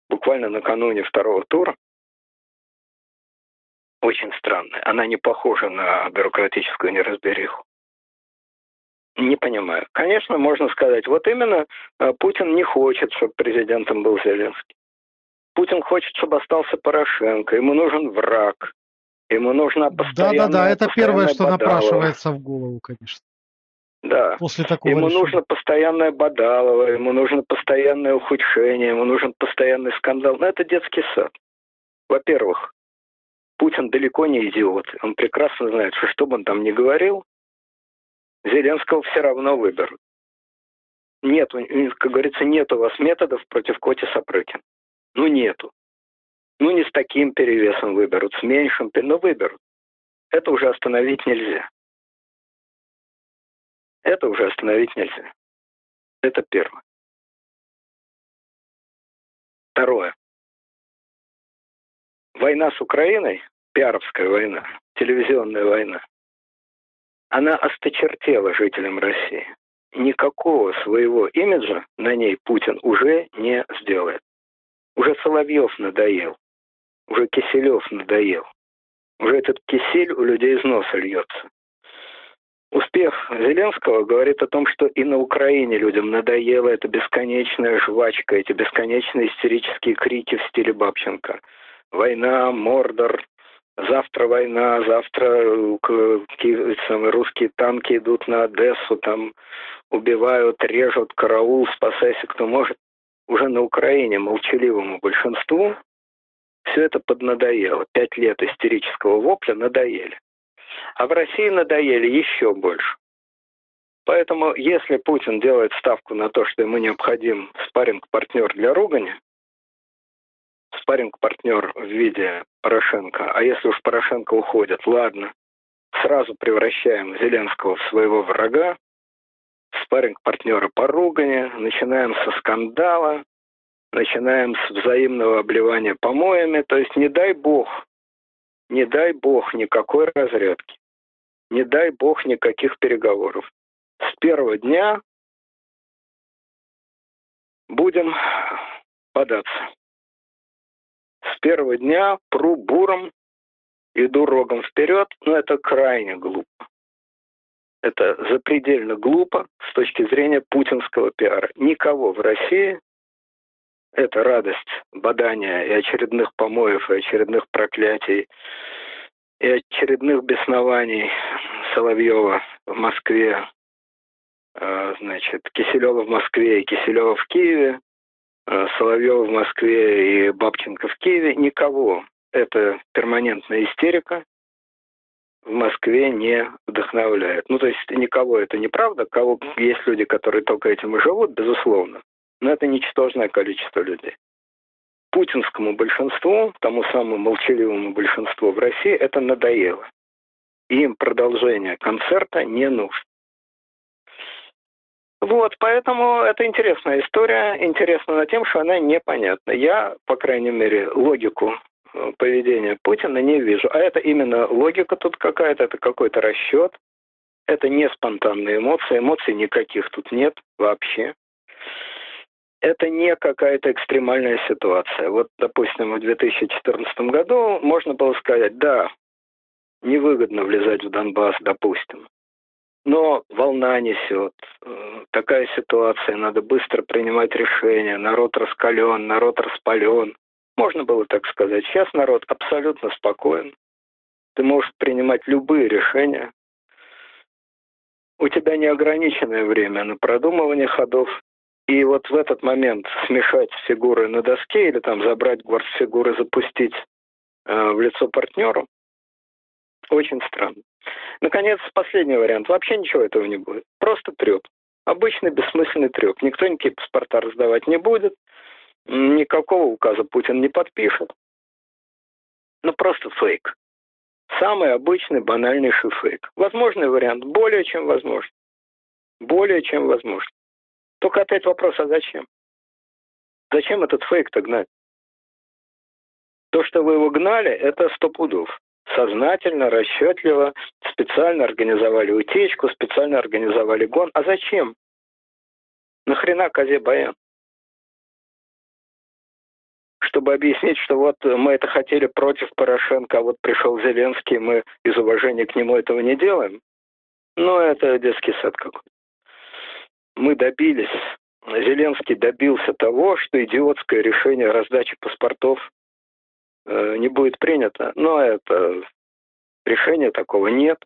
буквально накануне второго тура очень странная. Она не похожа на бюрократическую неразбериху. Не понимаю. Конечно, можно сказать, вот именно Путин не хочет, чтобы президентом был Зеленский. Путин хочет, чтобы остался Порошенко. Ему нужен враг. Ему нужна постоянная... Да-да-да, это первое, что Бадалова. Напрашивается в голову, конечно. Да. После такого ему решения. Нужно постоянное Бадалова, ему нужно постоянное ухудшение, ему нужен постоянный скандал. Но это детский сад. Во-первых, Путин далеко не идиот. Он прекрасно знает, что что бы он там ни говорил, Зеленского все равно выберут. Нет, как говорится, нет у вас методов против Коти Сапрыкина. Ну, нету. Ну, не с таким перевесом выберут, с меньшим, но выберут. Это уже остановить нельзя. Это уже остановить нельзя. Это первое. Второе. Война с Украиной, пиаровская война, телевизионная война, она осточертела жителям России. Никакого своего имиджа на ней Путин уже не сделает. Уже Соловьев надоел, уже Киселев надоел, уже этот кисель у людей из носа льется. Успех Зеленского говорит о том, что и на Украине людям надоела эта бесконечная жвачка, эти бесконечные истерические крики в стиле Бабченко. Война, Мордор, завтра война, завтра русские танки идут на Одессу, там убивают, режут, караул, спасайся, кто может. Уже на Украине молчаливому большинству все это поднадоело. Пять лет истерического вопля надоели. А в России надоели еще больше. Поэтому если Путин делает ставку на то, что ему необходим спарринг-партнер для ругани, спарринг-партнер в виде Порошенко, а если уж Порошенко уходит, ладно, сразу превращаем Зеленского в своего врага, спарринг-партнера по ругани, начинаем со скандала, начинаем с взаимного обливания помоями, то есть не дай бог, не дай бог никакой разрядки, не дай бог никаких переговоров. С первого дня будем податься. С первого дня пру буром, иду рогом вперед, но это крайне глупо. Это запредельно глупо с точки зрения путинского пиара. Никого в России эта радость бадания и очередных помоев, и очередных проклятий, и очередных беснований Соловьева в Москве, значит, Киселева в Москве и Киселева в Киеве, Соловьева в Москве и Бабченко в Киеве, никого. Это перманентная истерика в Москве не вдохновляет. Ну, то есть никого это неправда. Кого, есть люди, которые только этим и живут, безусловно. Но это ничтожное количество людей. Путинскому большинству, тому самому молчаливому большинству в России, это надоело. И им продолжение концерта не нужно. Вот, поэтому это интересная история. Интересна она тем, что она непонятна. Я, по крайней мере, логику поведения Путина не вижу. А это именно логика тут какая-то, это какой-то расчет. Это не спонтанные эмоции. Эмоций никаких тут нет вообще. Это не какая-то экстремальная ситуация. Вот, допустим, в две тысячи четырнадцатом году можно было сказать, да, невыгодно влезать в Донбасс, допустим. Но волна несет. Такая ситуация, надо быстро принимать решения. Народ раскален, народ распален. Можно было так сказать. Сейчас народ абсолютно спокоен. Ты можешь принимать любые решения. У тебя неограниченное время на продумывание ходов. И вот в этот момент смешать фигуры на доске или там забрать гвардфигуры, запустить э, в лицо партнеру, очень странно. Наконец, последний вариант. Вообще ничего этого не будет. Просто трёп. Обычный бессмысленный трёп. Никто никакие паспорта раздавать не будет. Никакого указа Путин не подпишет. Ну, просто фейк. Самый обычный, банальнейший фейк. Возможный вариант. Более чем возможно. Более чем возможно. Только опять вопрос, а зачем? Зачем этот фейк-то гнать? То, что вы его гнали, это сто пудов. Сознательно, расчетливо, специально организовали утечку, специально организовали гон. А зачем? Нахрена козе баян? Чтобы объяснить, что вот мы это хотели против Порошенко, а вот пришел Зеленский, мы из уважения к нему этого не делаем. Ну, это детский сад какой-то. Мы добились, Зеленский добился того, что идиотское решение раздачи паспортов э, не будет принято. Но это решения такого нет,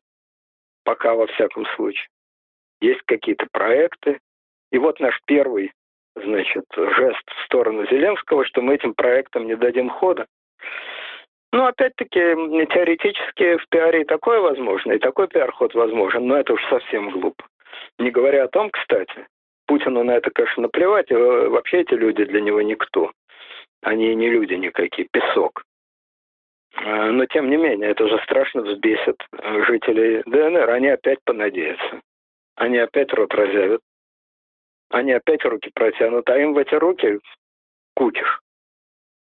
пока во всяком случае. Есть какие-то проекты. И вот наш первый, значит, жест в сторону Зеленского, что мы этим проектам не дадим хода. Ну, опять-таки, теоретически в пиаре такое возможно, и такой пиар-ход возможен, но это уж совсем глупо. Не говоря о том, кстати, Путину на это, конечно, наплевать, и вообще эти люди для него никто. Они не люди никакие, песок. Но, тем не менее, это же страшно взбесит жителей ДНР. Они опять понадеются. Они опять рот разявят. Они опять руки протянут, а им в эти руки кутишь.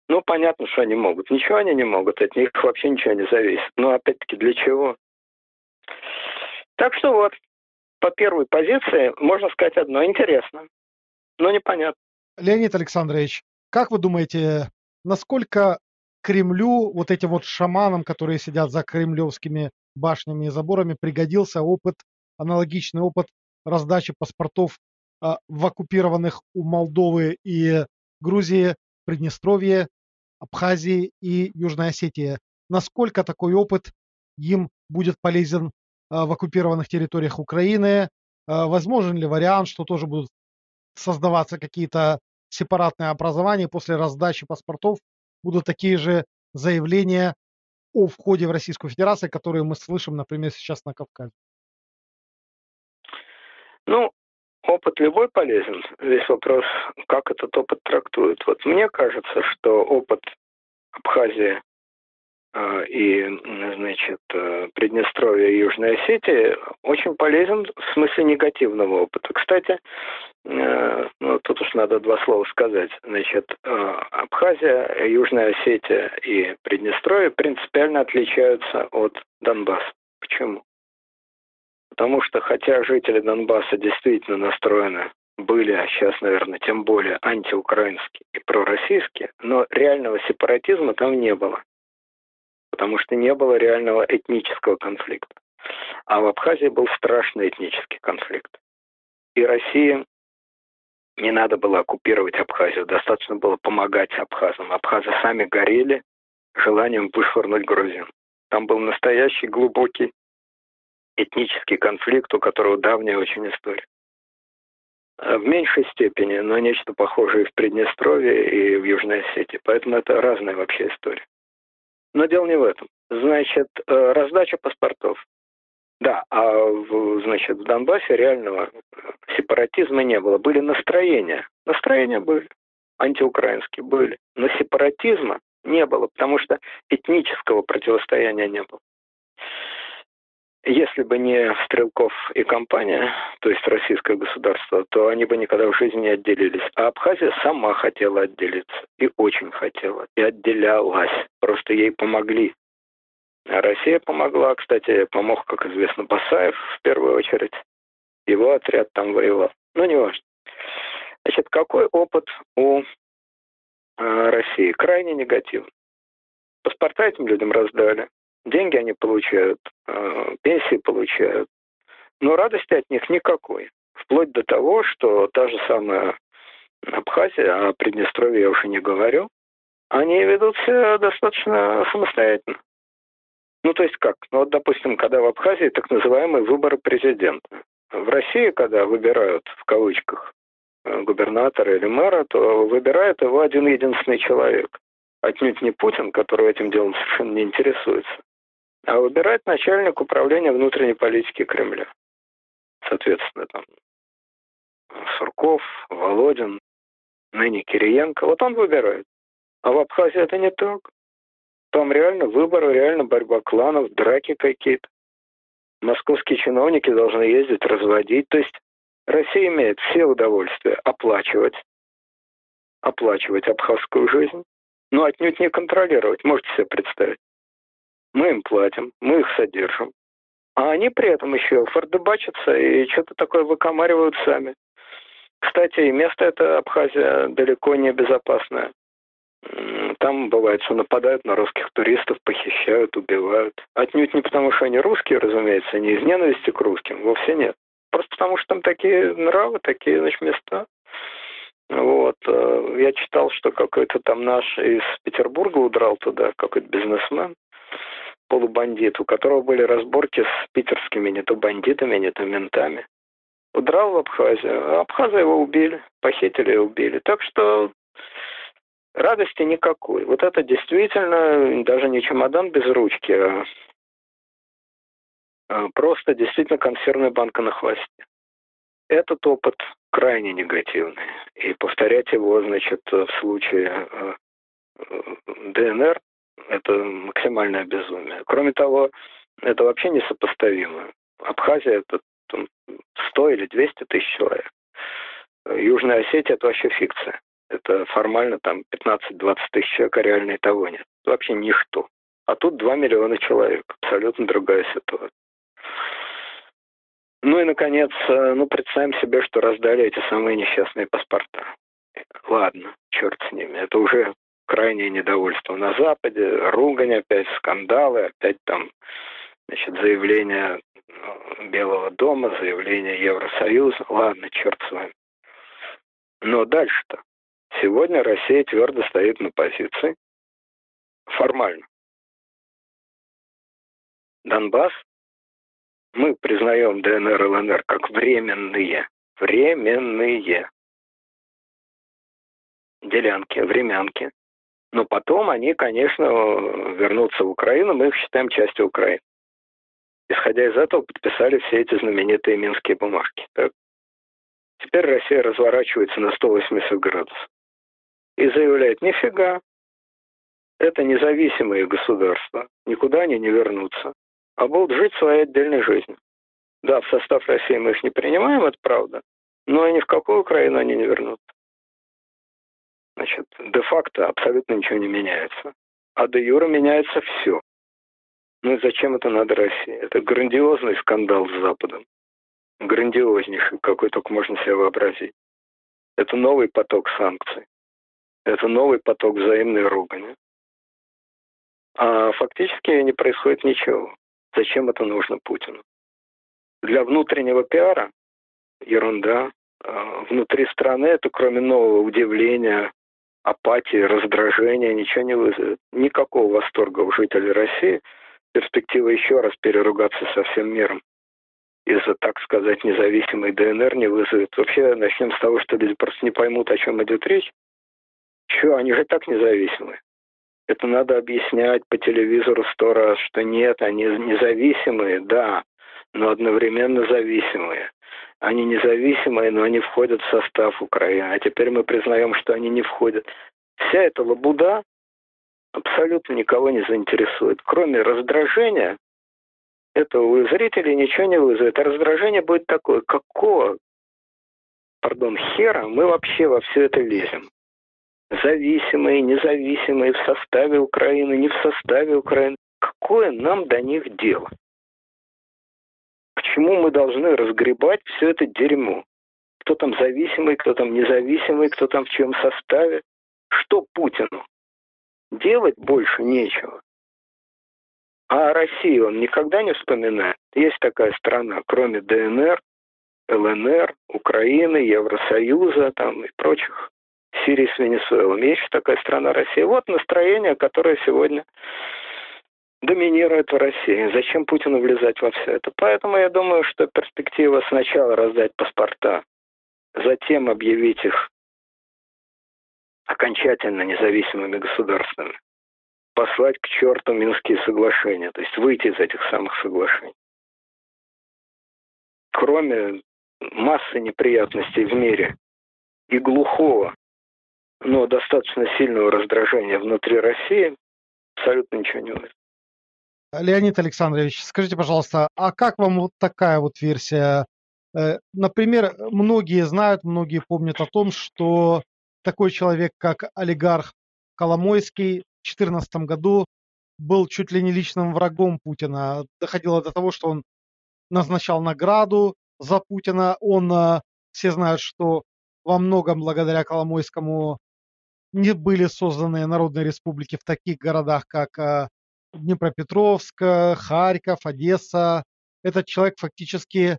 Ну, понятно, что они могут. Ничего они не могут, от них вообще ничего не зависит. Но, опять-таки, для чего? Так что вот, по первой позиции можно сказать одно. Интересно, но непонятно. Леонид Александрович, как вы думаете, насколько Кремлю, вот этим вот шаманам, которые сидят за кремлевскими башнями и заборами, пригодился опыт, аналогичный опыт раздачи паспортов в оккупированных у Молдовы и Грузии, Приднестровье, Абхазии и Южной Осетии? Насколько такой опыт им будет полезен в оккупированных территориях Украины? Возможен ли вариант, что тоже будут создаваться какие-то сепаратные образования после раздачи паспортов? Будут такие же заявления о входе в Российскую Федерацию, которые мы слышим, например, сейчас на Кавказе? Ну, опыт любой полезен. Здесь вопрос, как этот опыт трактует. Вот мне кажется, что опыт Абхазии э, и, значит, Приднестровья и Южной Осетии очень полезен в смысле негативного опыта. Кстати, э, ну, тут уж надо два слова сказать. Значит, э, Абхазия, Южная Осетия и Приднестровье принципиально отличаются от Донбасса. Почему? Потому что, хотя жители Донбасса действительно настроены были, а сейчас, наверное, тем более антиукраинские и пророссийские, но реального сепаратизма там не было. Потому что не было реального этнического конфликта. А в Абхазии был страшный этнический конфликт. И России не надо было оккупировать Абхазию, достаточно было помогать абхазам. Абхазы сами горели желанием вышвырнуть грузин. Там был настоящий глубокий этнический конфликт, у которого давняя очень история. В меньшей степени, но нечто похожее и в Приднестровье, и в Южной Осетии. Поэтому это разная вообще история. Но дело не в этом. Значит, раздача паспортов. Да, а в, значит, в Донбассе реального сепаратизма не было. Были настроения. Настроения были. Антиукраинские были. Но сепаратизма не было, потому что этнического противостояния не было. Если бы не Стрелков и компания, то есть российское государство, то они бы никогда в жизни не отделились. А Абхазия сама хотела отделиться. И очень хотела. И отделялась. Просто ей помогли. А Россия помогла. Кстати, помог, как известно, Басаев в первую очередь. Его отряд там воевал. Ну, неважно. Значит, какой опыт у России? Крайне негативный. Паспорта этим людям раздали. Деньги они получают, пенсии получают, но радости от них никакой. Вплоть до того, что та же самая Абхазия, о Приднестровье я уже не говорю, они ведут себя достаточно самостоятельно. Ну, то есть как? Ну, вот, допустим, когда в Абхазии так называемые выборы президента. В России, когда выбирают, в кавычках, губернатора или мэра, то выбирает его один-единственный человек. Отнюдь не Путин, который этим делом совершенно не интересуется, а выбирает начальник управления внутренней политики Кремля. Соответственно, там Сурков, Володин, ныне Кириенко. Вот он выбирает. А в Абхазии это не так. Там реально выборы, реально борьба кланов, драки какие-то. Московские чиновники должны ездить, разводить. То есть Россия имеет все удовольствия оплачивать, оплачивать абхазскую жизнь, но отнюдь не контролировать. Можете себе представить. Мы им платим, мы их содержим. А они при этом еще фордыбачатся и что-то такое выкомаривают сами. Кстати, и место это Абхазия далеко не безопасное. Там, бывает, что нападают на русских туристов, похищают, убивают. Отнюдь не потому, что они русские, разумеется, не из ненависти к русским, вовсе нет. Просто потому, что там такие нравы, такие, значит, места. Вот. Я читал, что какой-то там наш из Петербурга удрал туда, какой-то бизнесмен, полубандит, у которого были разборки с питерскими не то бандитами, не то ментами. Удрал в Абхазию, а Абхаза его убили, похитили и убили. Так что радости никакой. Вот это действительно даже не чемодан без ручки, а просто действительно консервная банка на хвосте. Этот опыт крайне негативный. И повторять его, значит, в случае ДНР – это максимальное безумие. Кроме того, это вообще несопоставимо. Абхазия – это там, сто или двести тысяч человек. Южная Осетия – это вообще фикция. Это формально там пятнадцать-двадцать тысяч человек, а реально и того нет. Это вообще ничто. А тут два миллиона человек. Абсолютно другая ситуация. Ну и, наконец, ну представим себе, что раздали эти самые несчастные паспорта. Ладно, черт с ними. Это уже крайнее недовольство на Западе, ругань опять, скандалы, опять там, значит, заявление Белого дома, заявление Евросоюза. Ладно, черт с вами. Но дальше-то. Сегодня Россия твердо стоит на позиции. Формально. Донбасс. Мы признаем ДНР и ЛНР как временные. Временные. Делянки, времянки. Но потом они, конечно, вернутся в Украину. Мы их считаем частью Украины. Исходя из этого, подписали все эти знаменитые Минские бумажки. Так. Теперь Россия разворачивается на сто восемьдесят градусов. И заявляет, нифига, это независимые государства, никуда они не вернутся, а будут жить своей отдельной жизнью. Да, в состав России мы их не принимаем, это правда, но и ни в какую Украину они не вернутся. Значит, де-факто абсолютно ничего не меняется. А де-юре меняется все. Ну и зачем это надо России? Это грандиозный скандал с Западом. Грандиознейший, какой только можно себе вообразить. Это новый поток санкций. Это новый поток взаимной ругани. А фактически не происходит ничего. Зачем это нужно Путину? Для внутреннего пиара ерунда. Внутри страны это, кроме нового удивления, апатии, раздражения, ничего не вызовет. Никакого восторга у жителей России. Перспектива еще раз переругаться со всем миром из-за, так сказать, независимой ДНР не вызовет. Вообще, начнем с того, что люди просто не поймут, о чем идет речь. Чего? Они же так независимы. Это надо объяснять по телевизору сто раз, что нет, они независимые, да, но одновременно зависимые. Они независимые, но они входят в состав Украины. А теперь мы признаем, что они не входят. Вся эта лабуда абсолютно никого не заинтересует. Кроме раздражения, это у зрителей ничего не вызовет. А раздражение будет такое, какого, пардон, хера мы вообще во все это лезем? Зависимые, независимые, в составе Украины, не в составе Украины. Какое нам до них дело? Почему мы должны разгребать все это дерьмо? Кто там зависимый, кто там независимый, кто там в чьем составе? Что Путину? Делать больше нечего. А о России он никогда не вспоминает. Есть такая страна, кроме ДНР, ЛНР, Украины, Евросоюза там, и прочих, Сирии с Венесуэлом. Есть такая страна России. Вот настроение, которое сегодня доминирует в России. Зачем Путину влезать во все это? Поэтому я думаю, что перспектива сначала раздать паспорта, затем объявить их окончательно независимыми государствами, послать к черту Минские соглашения, то есть выйти из этих самых соглашений. Кроме массы неприятностей в мире и глухого, но достаточно сильного раздражения внутри России, абсолютно ничего не выйдет. Леонид Александрович, скажите, пожалуйста, а как вам вот такая вот версия Например, многие знают, многие помнят о том, что такой человек, как олигарх Коломойский, в две тысячи четырнадцатом году был чуть ли не личным врагом Путина. Доходило до того, что он назначал награду за Путина. Он, все знают, что во многом благодаря Коломойскому не были созданы народные республики в таких городах, как Днепропетровск, Харьков, Одесса. Этот человек фактически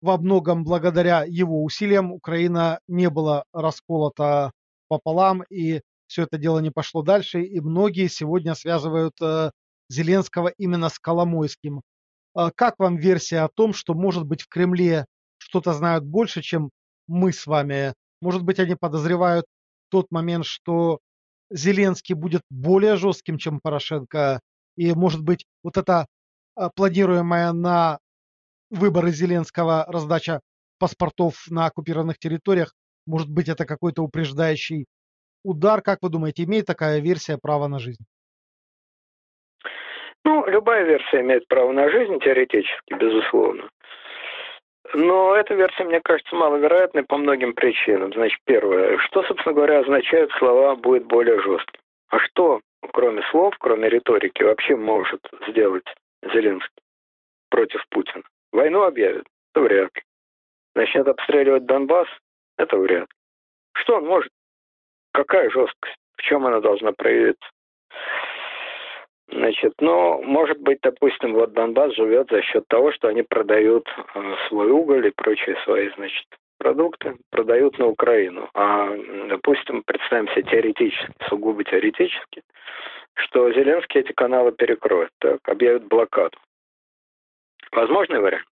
во многом благодаря его усилиям Украина не была расколота пополам, и все это дело не пошло дальше. И многие сегодня связывают Зеленского именно с Коломойским. Как вам версия о том, что, может быть, в Кремле что-то знают больше, чем мы с вами? Может быть, они подозревают тот момент, что Зеленский будет более жестким, чем Порошенко, и, может быть, вот эта планируемая на выборы Зеленского раздача паспортов на оккупированных территориях, может быть, это какой-то упреждающий удар? Как вы думаете, имеет такая версия право на жизнь? Ну, любая версия имеет право на жизнь теоретически, безусловно. Но эта версия, мне кажется, маловероятной по многим причинам. Значит, первое, что, собственно говоря, означают слова «будет более жестким». А что, кроме слов, кроме риторики, вообще может сделать Зеленский против Путина? Войну объявит? Это вряд ли. Начнет обстреливать Донбасс? Это вряд ли. Что он может? Какая жесткость? В чем она должна проявиться? Значит, ну, может быть, допустим, вот Донбасс живет за счет того, что они продают э, свой уголь и прочие свои, значит, продукты, продают на Украину. А, допустим, представим себе теоретически, сугубо теоретически, что Зеленский эти каналы перекроет, так, объявит блокаду. Возможный вариант?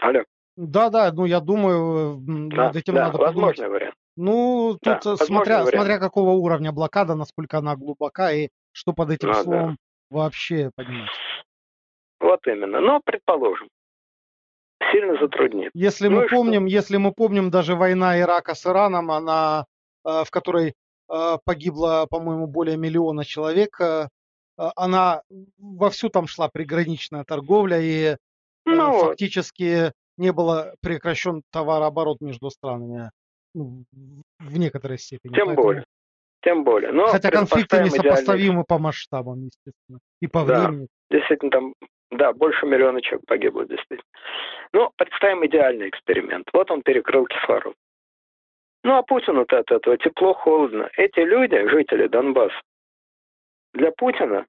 Алло. Да, да, ну, я думаю, да, над этим да, надо подумать. Возможный вариант. Ну, тут да, смотря, смотря какого уровня блокада, насколько она глубока и что под этим а, словом да. вообще понимать. Вот именно. Но, предположим, сильно затруднит. Если, ну мы, помним, если мы помним, даже война Ирака с Ираном, она, в которой погибло, по-моему, более миллиона человек, она вовсю там шла приграничная торговля и ну, фактически не было прекращен товарооборот между странами. В некоторой степени. Тем поэтому... более. Тем более. Но хотя конфликты несопоставимы идеальный... по масштабам, естественно, и по да, времени. Действительно, там, да, больше миллиона человек погибло, действительно. Ну, представим идеальный эксперимент. Вот он перекрыл Кефару. Ну, а Путину-то от этого тепло, холодно. Эти люди, жители Донбасса, для Путина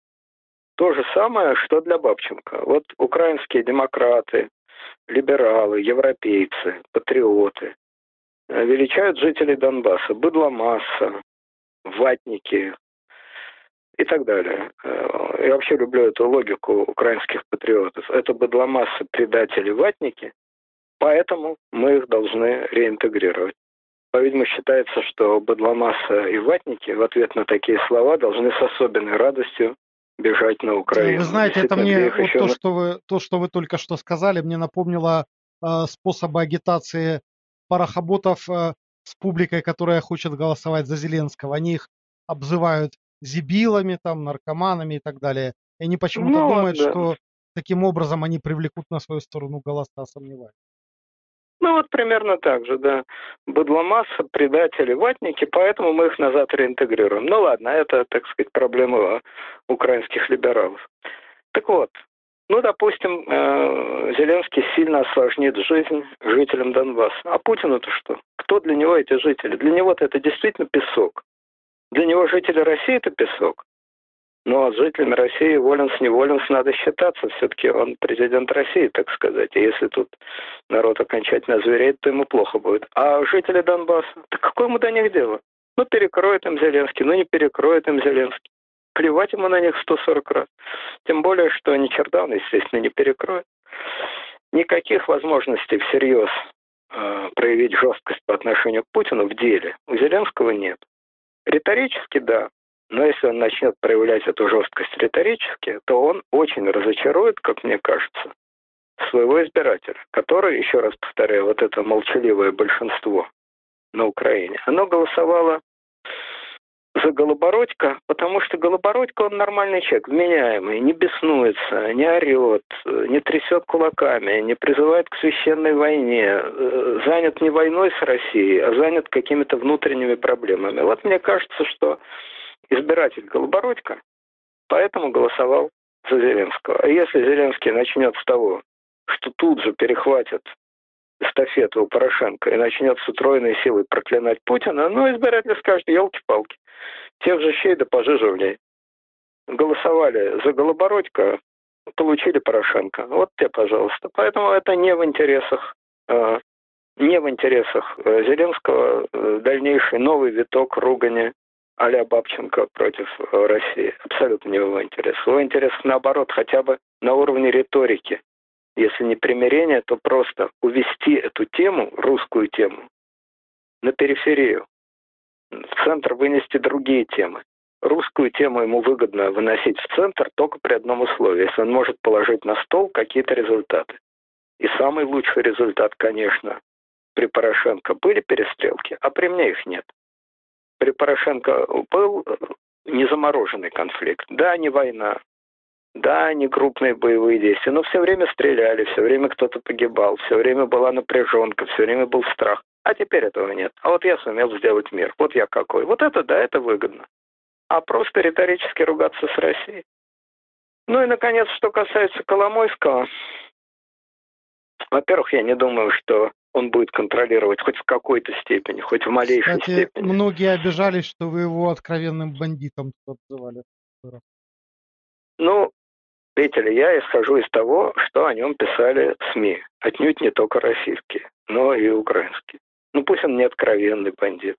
то же самое, что для Бабченко. Вот украинские демократы, либералы, европейцы, патриоты величают жителей Донбасса, быдломасса, ватники и так далее. Я вообще люблю эту логику украинских патриотов. Это быдломассы, предатели, ватники, поэтому мы их должны реинтегрировать. По-видимому, считается, что быдломасса и ватники в ответ на такие слова должны с особенной радостью бежать на Украину. Вы знаете, это мне вот то, на... что вы, то, что вы только что сказали, мне напомнило э, способы агитации парохоботов э, с публикой, которая хочет голосовать за Зеленского. Они их обзывают зебилами, там, наркоманами и так далее. И они почему-то ну, думают, да. что таким образом они привлекут на свою сторону голоса, сомневаюсь. Ну вот примерно так же, да. Быдломасса, предатели, ватники, поэтому мы их назад реинтегрируем. Ну ладно, это, так сказать, проблема украинских либералов. Так вот. Ну, допустим, Зеленский сильно осложнит жизнь жителям Донбасса. А Путину-то что? Кто для него эти жители? Для него-то это действительно песок. Для него жители России это песок. Но с жителями России воленс-неволенс надо считаться. Все-таки он президент России, так сказать. И если тут народ окончательно озвереет, то ему плохо будет. А жители Донбасса? Так какое ему до них дело? Ну, перекроет им Зеленский, ну, не перекроет им Зеленский. Плевать ему на них сто сорок раз. Тем более, что ни черта он, естественно, не перекроет. Никаких возможностей всерьез э, проявить жесткость по отношению к Путину в деле у Зеленского нет. Риторически, да. Но если он начнет проявлять эту жесткость риторически, то он очень разочарует, как мне кажется, своего избирателя, который, еще раз повторяю, вот это молчаливое большинство на Украине, оно голосовало за Голобородько, потому что Голобородько, он нормальный человек, вменяемый, не беснуется, не орет, не трясет кулаками, не призывает к священной войне, занят не войной с Россией, а занят какими-то внутренними проблемами. Вот мне кажется, что избиратель Голобородько поэтому голосовал за Зеленского. А если Зеленский начнет с того, что тут же перехватит эстафету у Порошенко и начнет с утроенной силой проклинать Путина, ну, избиратель скажет, елки-палки, тех же щей да пожиже в ней. Голосовали за Голобородько, получили Порошенко. Вот тебе, пожалуйста. Поэтому это не в интересах, э, не в интересах Зеленского э, дальнейший новый виток ругани а-ля Бабченко против России. Абсолютно не в его интересах. В его интересах, наоборот, хотя бы на уровне риторики. Если не примирение, то просто увести эту тему, русскую тему, на периферию. В центр вынести другие темы. Русскую тему ему выгодно выносить в центр только при одном условии. Если он может положить на стол какие-то результаты. И самый лучший результат, конечно, при Порошенко были перестрелки, а при мне их нет. При Порошенко был незамороженный конфликт. Да, не война. Да, не крупные боевые действия, но все время стреляли, все время кто-то погибал, все время была напряженка, все время был страх. А теперь этого нет. А вот я сумел сделать мир. Вот я какой. Вот это да, это выгодно. А просто риторически ругаться с Россией. Ну и, наконец, что касается Коломойского. Во-первых, я не думаю, что он будет контролировать хоть в какой-то степени, хоть в малейшей Кстати, степени. Многие обижались, что вы его откровенным бандитом обзывали. Ну, видите ли, я исхожу из того, что о нем писали СМИ. Отнюдь не только российские, но и украинские. Ну, пусть он не откровенный бандит.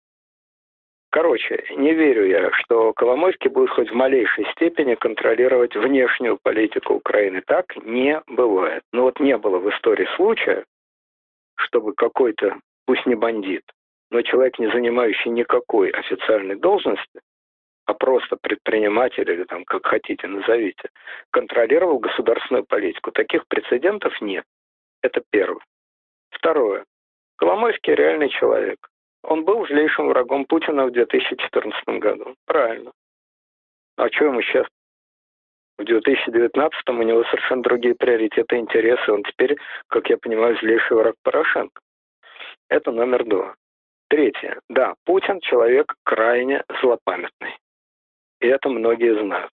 Короче, не верю я, что Коломойский будет хоть в малейшей степени контролировать внешнюю политику Украины. Так не бывает. Ну, вот не было в истории случая, чтобы какой-то, пусть не бандит, но человек, не занимающий никакой официальной должности, а просто предприниматель или там как хотите назовите, контролировал государственную политику. Таких прецедентов нет. Это первое. Второе. Коломойский реальный человек. Он был злейшим врагом Путина в две тысячи четырнадцатом году. Правильно. А что ему сейчас? В две тысячи девятнадцатом у него совершенно другие приоритеты, интересы. Он теперь, как я понимаю, злейший враг Порошенко. Это номер два. Третье. Да, Путин человек крайне злопамятный. И это многие знают.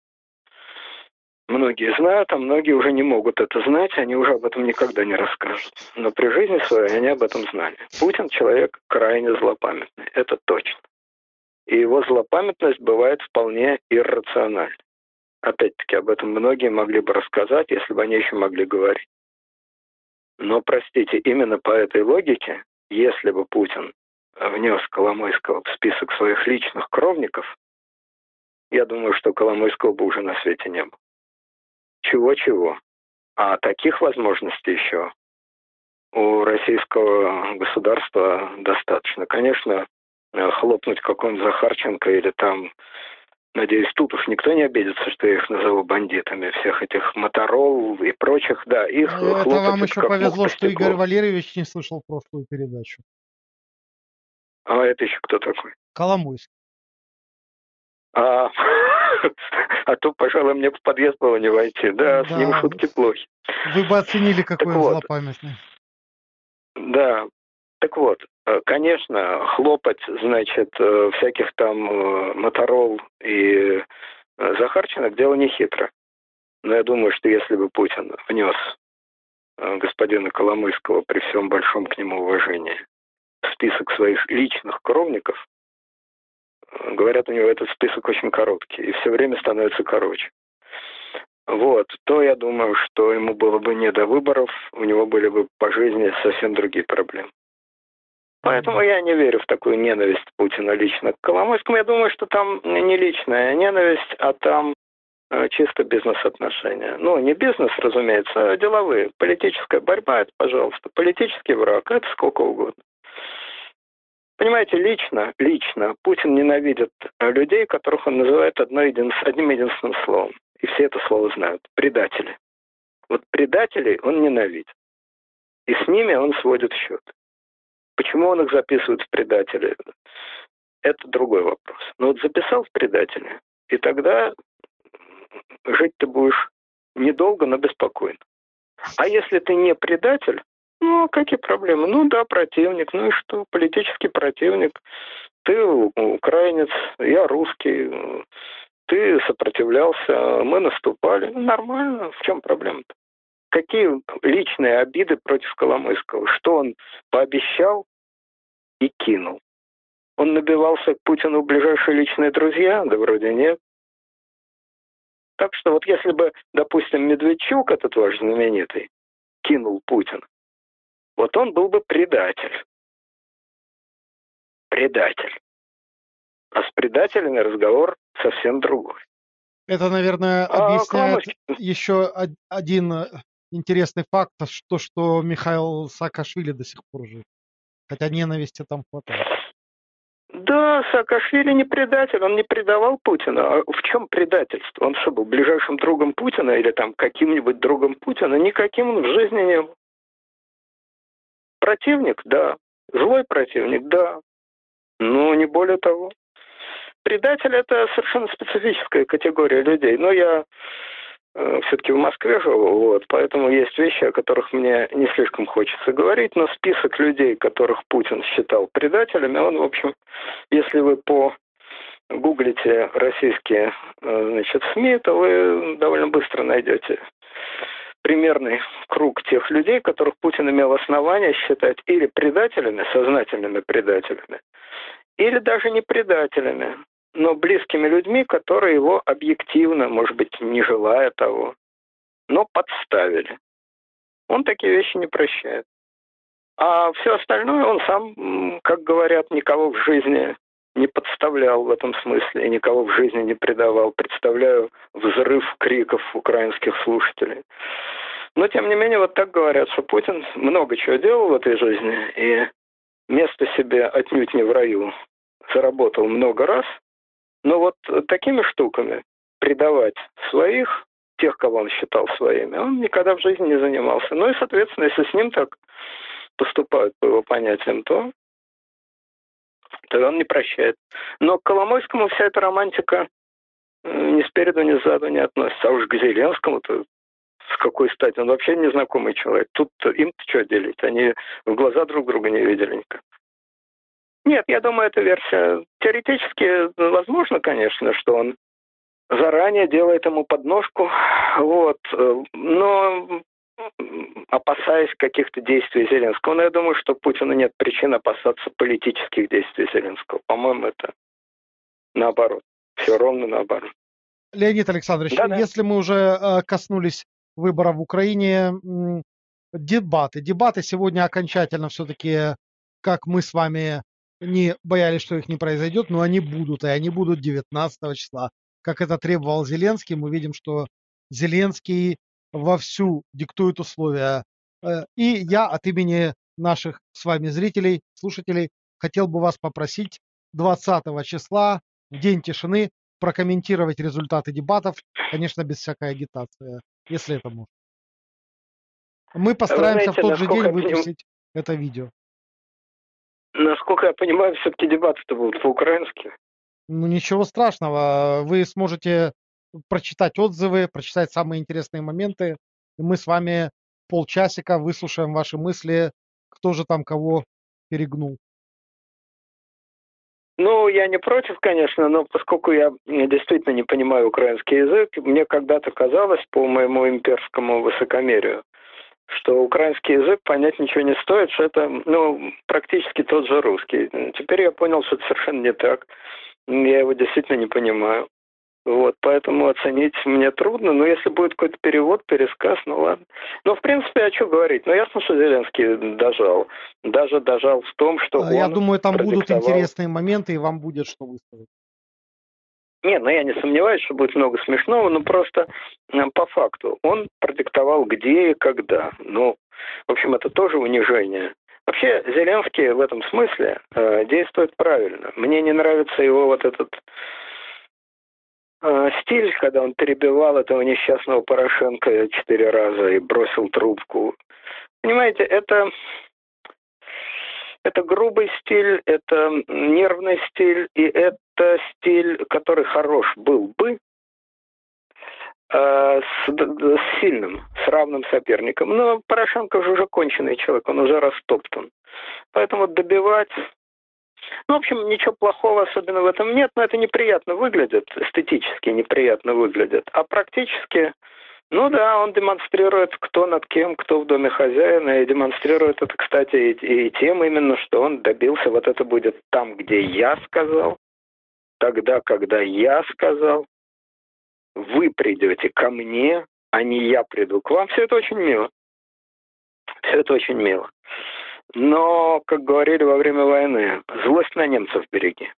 Многие знают, а многие уже не могут это знать, они уже об этом никогда не расскажут. Но при жизни своей они об этом знали. Путин человек крайне злопамятный, это точно. И его злопамятность бывает вполне иррациональна. Опять-таки, об этом многие могли бы рассказать, если бы они еще могли говорить. Но, простите, именно по этой логике, если бы Путин внес Коломойского в список своих личных кровников, я думаю, что Коломойского бы уже на свете не было. Чего-чего. А таких возможностей еще у российского государства достаточно. Конечно, хлопнуть какого-нибудь Захарченко или там, надеюсь, тут уж никто не обидится, что я их назову бандитами, всех этих Моторол и прочих. Да, их ну, хлопать. Это вам еще повезло, что Игорь Валерьевич не слышал прошлую передачу. А это еще кто такой? Коломойский. А, а то, пожалуй, мне в подъезд было не войти. Да, да, с ним шутки плохи. Вы бы оценили, какой он злопамятный. Да. Так вот, конечно, хлопать, значит, всяких там Моторол и Захарченок дело не хитро. Но я думаю, что если бы Путин внес господина Коломойского при всем большом к нему уважении в список своих личных кровников, говорят, у него этот список очень короткий, и все время становится короче. Вот, то я думаю, что ему было бы не до выборов, у него были бы по жизни совсем другие проблемы. Поэтому я не верю в такую ненависть Путина лично к Коломойскому. Я думаю, что там не личная ненависть, а там чисто бизнес-отношения. Ну, не бизнес, разумеется, а деловые. Политическая борьба — это, пожалуйста. Политический враг — это сколько угодно. Понимаете, лично, лично Путин ненавидит людей, которых он называет одно един... одним единственным словом. И все это слово знают. Предатели. Вот предателей он ненавидит. И с ними он сводит счет. Почему он их записывает в предатели? это другой вопрос. Но вот записал в предателя, и тогда жить ты будешь недолго, но беспокойно. А если ты не предатель, ну, какие проблемы? Ну, да, противник, ну и что? Политический противник. Ты украинец, я русский, ты сопротивлялся, мы наступали. Нормально, в чем проблема-то? Какие личные обиды против Коломойского? Что он пообещал и кинул? Он набивался к Путину в ближайшие личные друзья? Да вроде нет. Так что вот если бы, допустим, Медведчук, этот ваш знаменитый, кинул Путина, вот он был бы предатель. Предатель. А с предателями разговор совсем другой. Это, наверное, объясняет а, еще один интересный факт, что, что Михаил Саакашвили до сих пор жив. Хотя ненависти там хватает. Да, Саакашвили не предатель, он не предавал Путина. А в чем предательство? Он что, был ближайшим другом Путина или там каким-нибудь другом Путина? Никаким он в жизни не был. Противник, да. Злой противник, да. Но не более того. Предатель — это совершенно специфическая категория людей. Но я э, все-таки в Москве живу, вот, поэтому есть вещи, о которых мне не слишком хочется говорить. Но список людей, которых Путин считал предателями, он, в общем, если вы погуглите российские э, значит, СМИ, то вы довольно быстро найдете примерный круг тех людей, которых Путин имел основания считать или предателями, сознательными предателями, или даже не предателями, но близкими людьми, которые его объективно, может быть, не желая того, но подставили. Он такие вещи не прощает. А все остальное он сам, как говорят, никого в жизни не подставлял в этом смысле, и никого в жизни не предавал. Представляю взрыв криков украинских слушателей. Но, тем не менее, вот так говорят, что Путин много чего делал в этой жизни, и место себе отнюдь не в раю заработал много раз, но вот такими штуками предавать своих, тех, кого он считал своими, он никогда в жизни не занимался. Ну и, соответственно, если с ним так поступают по его понятиям, то, то он не прощает. Но к Коломойскому вся эта романтика ни спереду, ни сзаду не относится. А уж к Зеленскому-то с какой стати? Он вообще незнакомый человек. Тут им-то что делить? Они в глаза друг друга не видели никак. Нет, я думаю, эта версия теоретически возможно, конечно, что он заранее делает ему подножку, вот, но опасаясь каких-то действий Зеленского. Но я думаю, что Путину нет причин опасаться политических действий Зеленского. По-моему, это наоборот. Все ровно наоборот. Леонид Александрович, да-да. Если мы уже коснулись выборов в Украине, дебаты. Дебаты сегодня окончательно все-таки, как мы с вами не боялись, что их не произойдет, но они будут, и они будут девятнадцатого числа. Как это требовал Зеленский, мы видим, что Зеленский вовсю диктует условия. И я от имени наших с вами зрителей, слушателей, хотел бы вас попросить двадцатого числа, в день тишины, прокомментировать результаты дебатов, конечно, без всякой агитации, если это можно. Мы постараемся, знаете, в тот же день выпустить поним... это видео. Насколько я понимаю, все-таки дебаты-то будут по-украински. Ну, ничего страшного. Вы сможете прочитать отзывы, прочитать самые интересные моменты. И мы с вами полчасика выслушаем ваши мысли, кто же там кого перегнул. Ну, я не против, конечно, но поскольку я действительно не понимаю украинский язык, мне когда-то казалось, по моему имперскому высокомерию, что украинский язык понять ничего не стоит, что это, ну, практически тот же русский. Теперь я понял, что это совершенно не так. Я его действительно не понимаю. Вот, поэтому оценить мне трудно. Но если будет какой-то перевод, пересказ, ну ладно. Но, в принципе, о чем говорить? Ну, ясно, что Зеленский дожал. Даже дожал в том, что я он думаю, там продиктовал... будут интересные моменты, и вам будет что выставить. Не, ну я не сомневаюсь, что будет много смешного, но просто по факту. Он продиктовал где и когда. Ну, в общем, это тоже унижение. Вообще, Зеленский в этом смысле э, действует правильно. Мне не нравится его вот этот... стиль, когда он перебивал этого несчастного Порошенко четыре раза и бросил трубку. Понимаете, это Это грубый стиль, это нервный стиль, и это стиль, который хорош был бы э, с, с сильным, с равным соперником. Но Порошенко же уже конченый человек, он уже растоптан. Поэтому добивать... Ну, в общем, ничего плохого особенно в этом нет, но это неприятно выглядит, эстетически неприятно выглядит. А практически... Ну да, он демонстрирует, кто над кем, кто в доме хозяина, и демонстрирует это, кстати, и, и тем именно, что он добился, вот это будет там, где я сказал, тогда, когда я сказал, вы придете ко мне, а не я приду к вам. Все это очень мило. Все это очень мило. Но, как говорили во время войны, злость на немцев береги.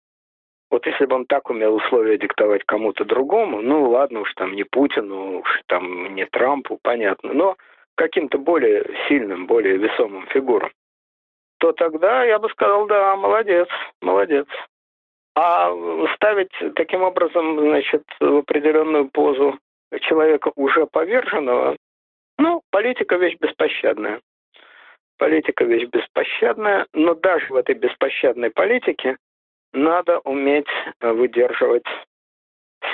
Вот если бы он так умел условия диктовать кому-то другому, ну ладно уж там не Путину, уж там не Трампу, понятно, но каким-то более сильным, более весомым фигурам, то тогда я бы сказал, да, молодец, молодец. А ставить таким образом, значит, в определенную позу человека уже поверженного, ну, политика вещь беспощадная. Политика вещь беспощадная, но даже в этой беспощадной политике надо уметь выдерживать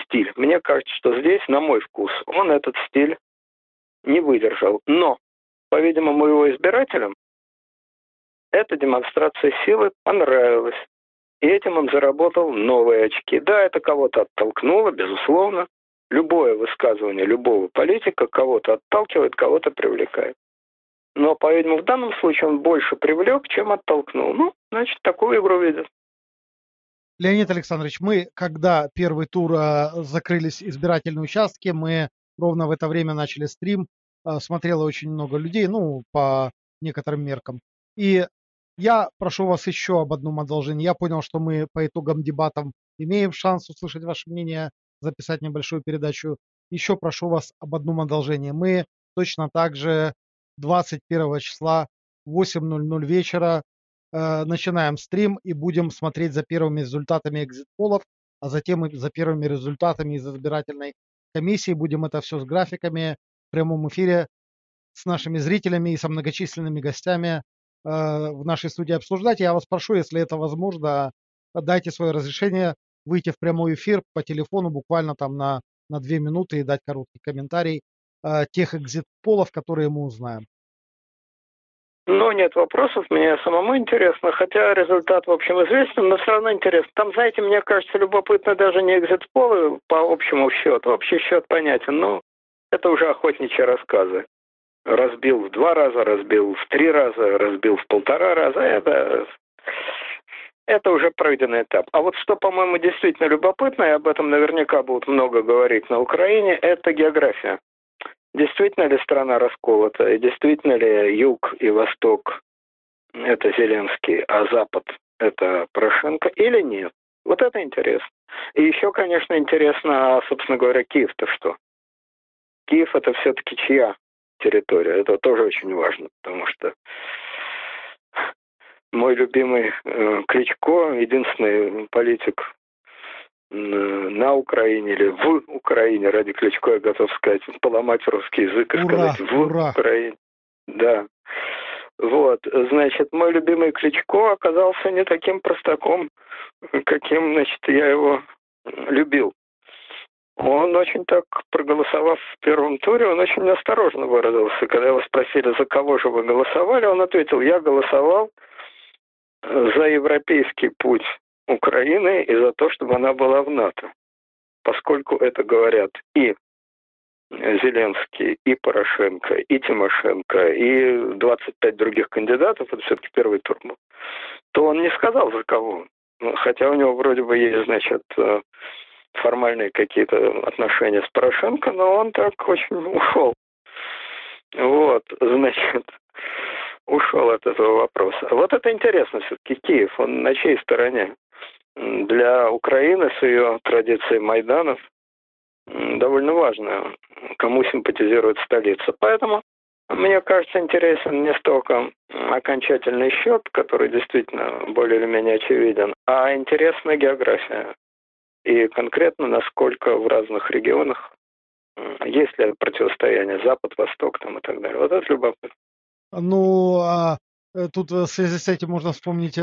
стиль. Мне кажется, что здесь, на мой вкус, он этот стиль не выдержал. Но, по-видимому, его избирателям эта демонстрация силы понравилась. И этим он заработал новые очки. Да, это кого-то оттолкнуло, безусловно. Любое высказывание любого политика кого-то отталкивает, кого-то привлекает. Но, по-видимому, в данном случае он больше привлек, чем оттолкнул. Ну, значит, такую игру видят. Леонид Александрович, мы, когда первый тур закрылись избирательные участки, мы ровно в это время начали стрим, смотрело очень много людей, ну, по некоторым меркам. И я прошу вас еще об одном одолжении. Я понял, что мы по итогам дебатов имеем шанс услышать ваше мнение, записать небольшую передачу. Еще прошу вас об одном одолжении. Мы точно так же двадцать первого числа в восемь ноль-ноль вечера начинаем стрим и будем смотреть за первыми результатами экзит-полов, а затем и за первыми результатами из избирательной комиссии. Будем это все с графиками в прямом эфире с нашими зрителями и со многочисленными гостями э, в нашей студии обсуждать. Я вас прошу, если это возможно, дайте свое разрешение выйти в прямой эфир по телефону буквально там на, на две минуты и дать короткий комментарий э, тех экзит-полов, которые мы узнаем. Ну, нет вопросов, мне самому интересно, хотя результат, в общем, известен, но все равно интересно. Там, знаете, мне кажется, любопытно даже не экзит-полы по общему счету, общий счет понятен, но это уже охотничьи рассказы. Разбил в два раза, разбил в три раза, разбил в полтора раза, это, это уже пройденный этап. А вот что, по-моему, действительно любопытно, и об этом наверняка будут много говорить на Украине, это география. Действительно ли страна расколота, и действительно ли юг и восток – это Зеленский, а запад – это Порошенко, или нет? Вот это интересно. И еще, конечно, интересно, собственно говоря, Киев-то что? Киев – это все-таки чья территория? Это тоже очень важно, потому что мой любимый Кличко, единственный политик на Украине или в Украине, ради Кличко я готов сказать, поломать русский язык и ура, сказать в ура. Украине. Да. Вот. Значит, мой любимый Кличко оказался не таким простаком, каким, значит, я его любил. Он очень так, проголосовав в первом туре, он очень осторожно выразился. Когда его спросили, за кого же вы голосовали, он ответил, я голосовал за европейский путь Украины и за то, чтобы она была в НАТО. Поскольку это говорят и Зеленский, и Порошенко, и Тимошенко, и двадцать пять других кандидатов, это все-таки первый тур был, то он не сказал за кого. Хотя у него вроде бы есть, значит, формальные какие-то отношения с Порошенко, но он так очень ушел. Вот, значит... Ушел от этого вопроса. Вот это интересно все-таки. Киев, он на чьей стороне? Для Украины с ее традицией Майданов довольно важно, кому симпатизирует столица. Поэтому, мне кажется, интересен не столько окончательный счет, который действительно более или менее очевиден, а интересна география. И конкретно, насколько в разных регионах есть ли противостояние Запад-Восток там и так далее. Вот это любопытно. Ну, Тут в связи с этим можно вспомнить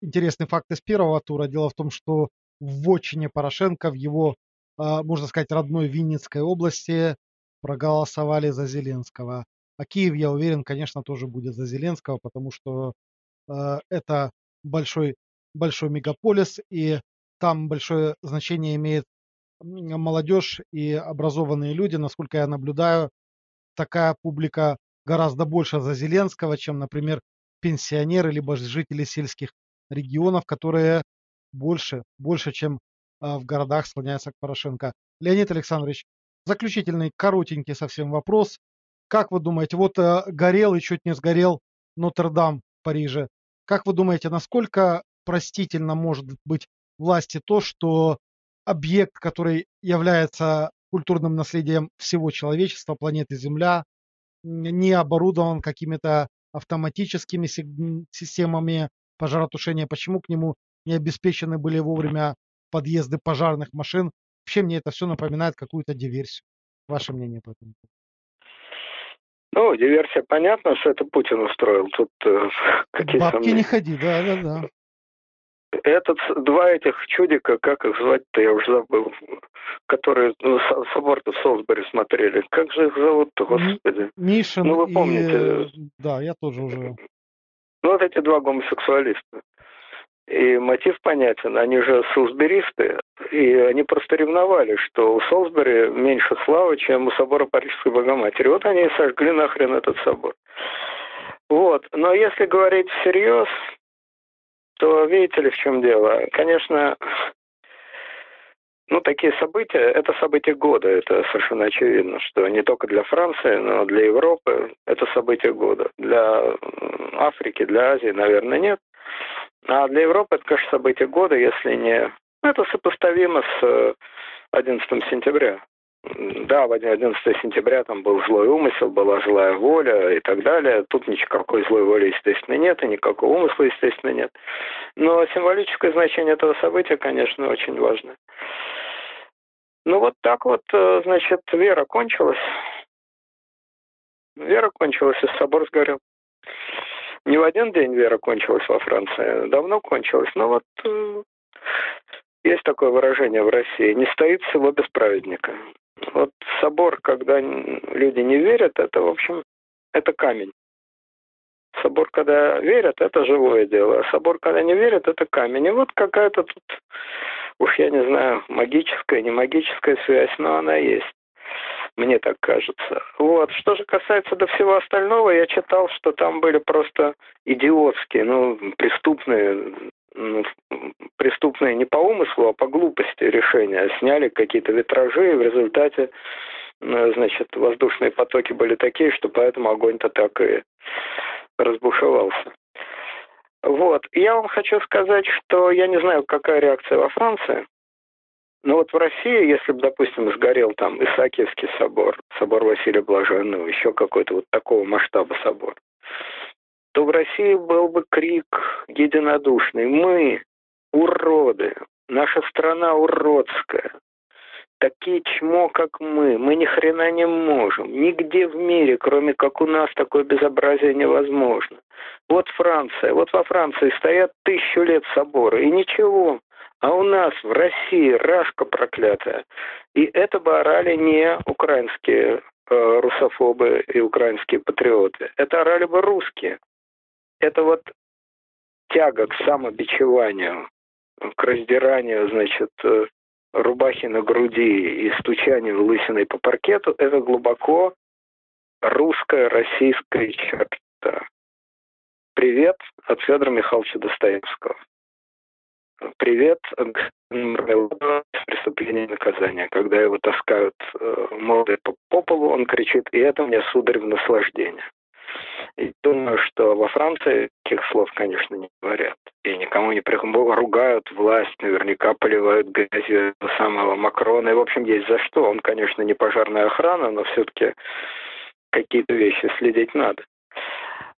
интересный факт из первого тура. Дело в том, что в вотчине Порошенко, в его, можно сказать, родной Винницкой области проголосовали за Зеленского. А Киев, я уверен, конечно, тоже будет за Зеленского, потому что это большой, большой мегаполис, и там большое значение имеет молодежь и образованные люди. Насколько я наблюдаю, такая публика гораздо больше за Зеленского, чем, например, пенсионеры, либо жители сельских регионов, которые больше, больше, чем э, в городах склоняются к Порошенко. Леонид Александрович, заключительный, коротенький совсем вопрос. Как вы думаете, вот э, горел и чуть не сгорел Нотр-Дам в Париже. Как вы думаете, насколько простительно может быть власти то, что объект, который является культурным наследием всего человечества, планеты Земля, не оборудован какими-то автоматическими системами пожаротушения? Почему к нему не обеспечены были вовремя подъезды пожарных машин? Вообще мне это все напоминает какую-то диверсию. Ваше мнение по этому? Ну, диверсия, понятно, что это Путин устроил. Тут э, какие-то бабки сомнения. Не ходи, да, да, да. Этот, два этих чудика, как их звать-то, я уже забыл, которые ну, собор-то в Солсбери смотрели. Как же их зовут-то, господи? Мишин. Ну, вы помните. И... Да, я тоже уже... Ну, вот эти два гомосексуалиста. И мотив понятен. Они же солсберисты, и они просто ревновали, что у Солсбери меньше славы, чем у собора Парижской Богоматери. Вот они и сожгли нахрен этот собор. Вот. Но если говорить всерьез... то видите ли, в чем дело? Конечно, ну, такие события, это события года, это совершенно очевидно, что не только для Франции, но для Европы это события года. Для Африки, для Азии, наверное, нет. А для Европы это, конечно, события года, если не... Это сопоставимо с одиннадцатым сентября. Да, в одиннадцатое сентября там был злой умысел, была злая воля и так далее. Тут никакой злой воли, естественно, нет, и никакого умысла, естественно, нет. Но символическое значение этого события, конечно, очень важно. Ну вот так вот, значит, вера кончилась. Вера кончилась, и собор сгорел. Не в один день вера кончилась во Франции, давно кончилась. Но вот есть такое выражение в России: не стоит село без праведника. Вот собор, когда люди не верят, это, в общем, это камень. Собор, когда верят, это живое дело. А собор, когда не верят, это камень. И вот какая-то тут, уж я не знаю, магическая, не магическая связь, но она есть. Мне так кажется. Вот. Что же касается до всего остального, я читал, что там были просто идиотские, ну, преступные... преступные не по умыслу, а по глупости решения. Сняли какие-то витражи, и в результате, значит, воздушные потоки были такие, что поэтому огонь-то так и разбушевался. Вот. Я вам хочу сказать, что я не знаю, какая реакция во Франции, но вот в России, если бы, допустим, сгорел там Исаакиевский собор, собор Василия Блаженного, еще какой-то вот такого масштаба собор, то в России был бы крик единодушный. Мы уроды, наша страна уродская, такие чмо, как мы, мы ни хрена не можем. Нигде в мире, кроме как у нас, такое безобразие невозможно. Вот Франция, вот во Франции стоят тысячу лет соборы, и ничего. А у нас в России рашка проклятая. И это бы орали не украинские э, русофобы и украинские патриоты. Это орали бы русские. Это вот тяга к самобичеванию, к раздиранию, значит, рубахи на груди и стучанию лысиной по паркету, это глубоко русская, российская черта. Привет от Федора Михайловича Достоевского. Привет от «Преступления и наказания». Когда его таскают молодые по полу, он кричит: «И это мне, сударь, в наслаждение». И думаю, что во Франции таких слов, конечно, не говорят. И никому не приходят. Ругают власть, наверняка поливают грязью самого Макрона. И, в общем, есть за что. Он, конечно, не пожарная охрана, но все-таки какие-то вещи следить надо.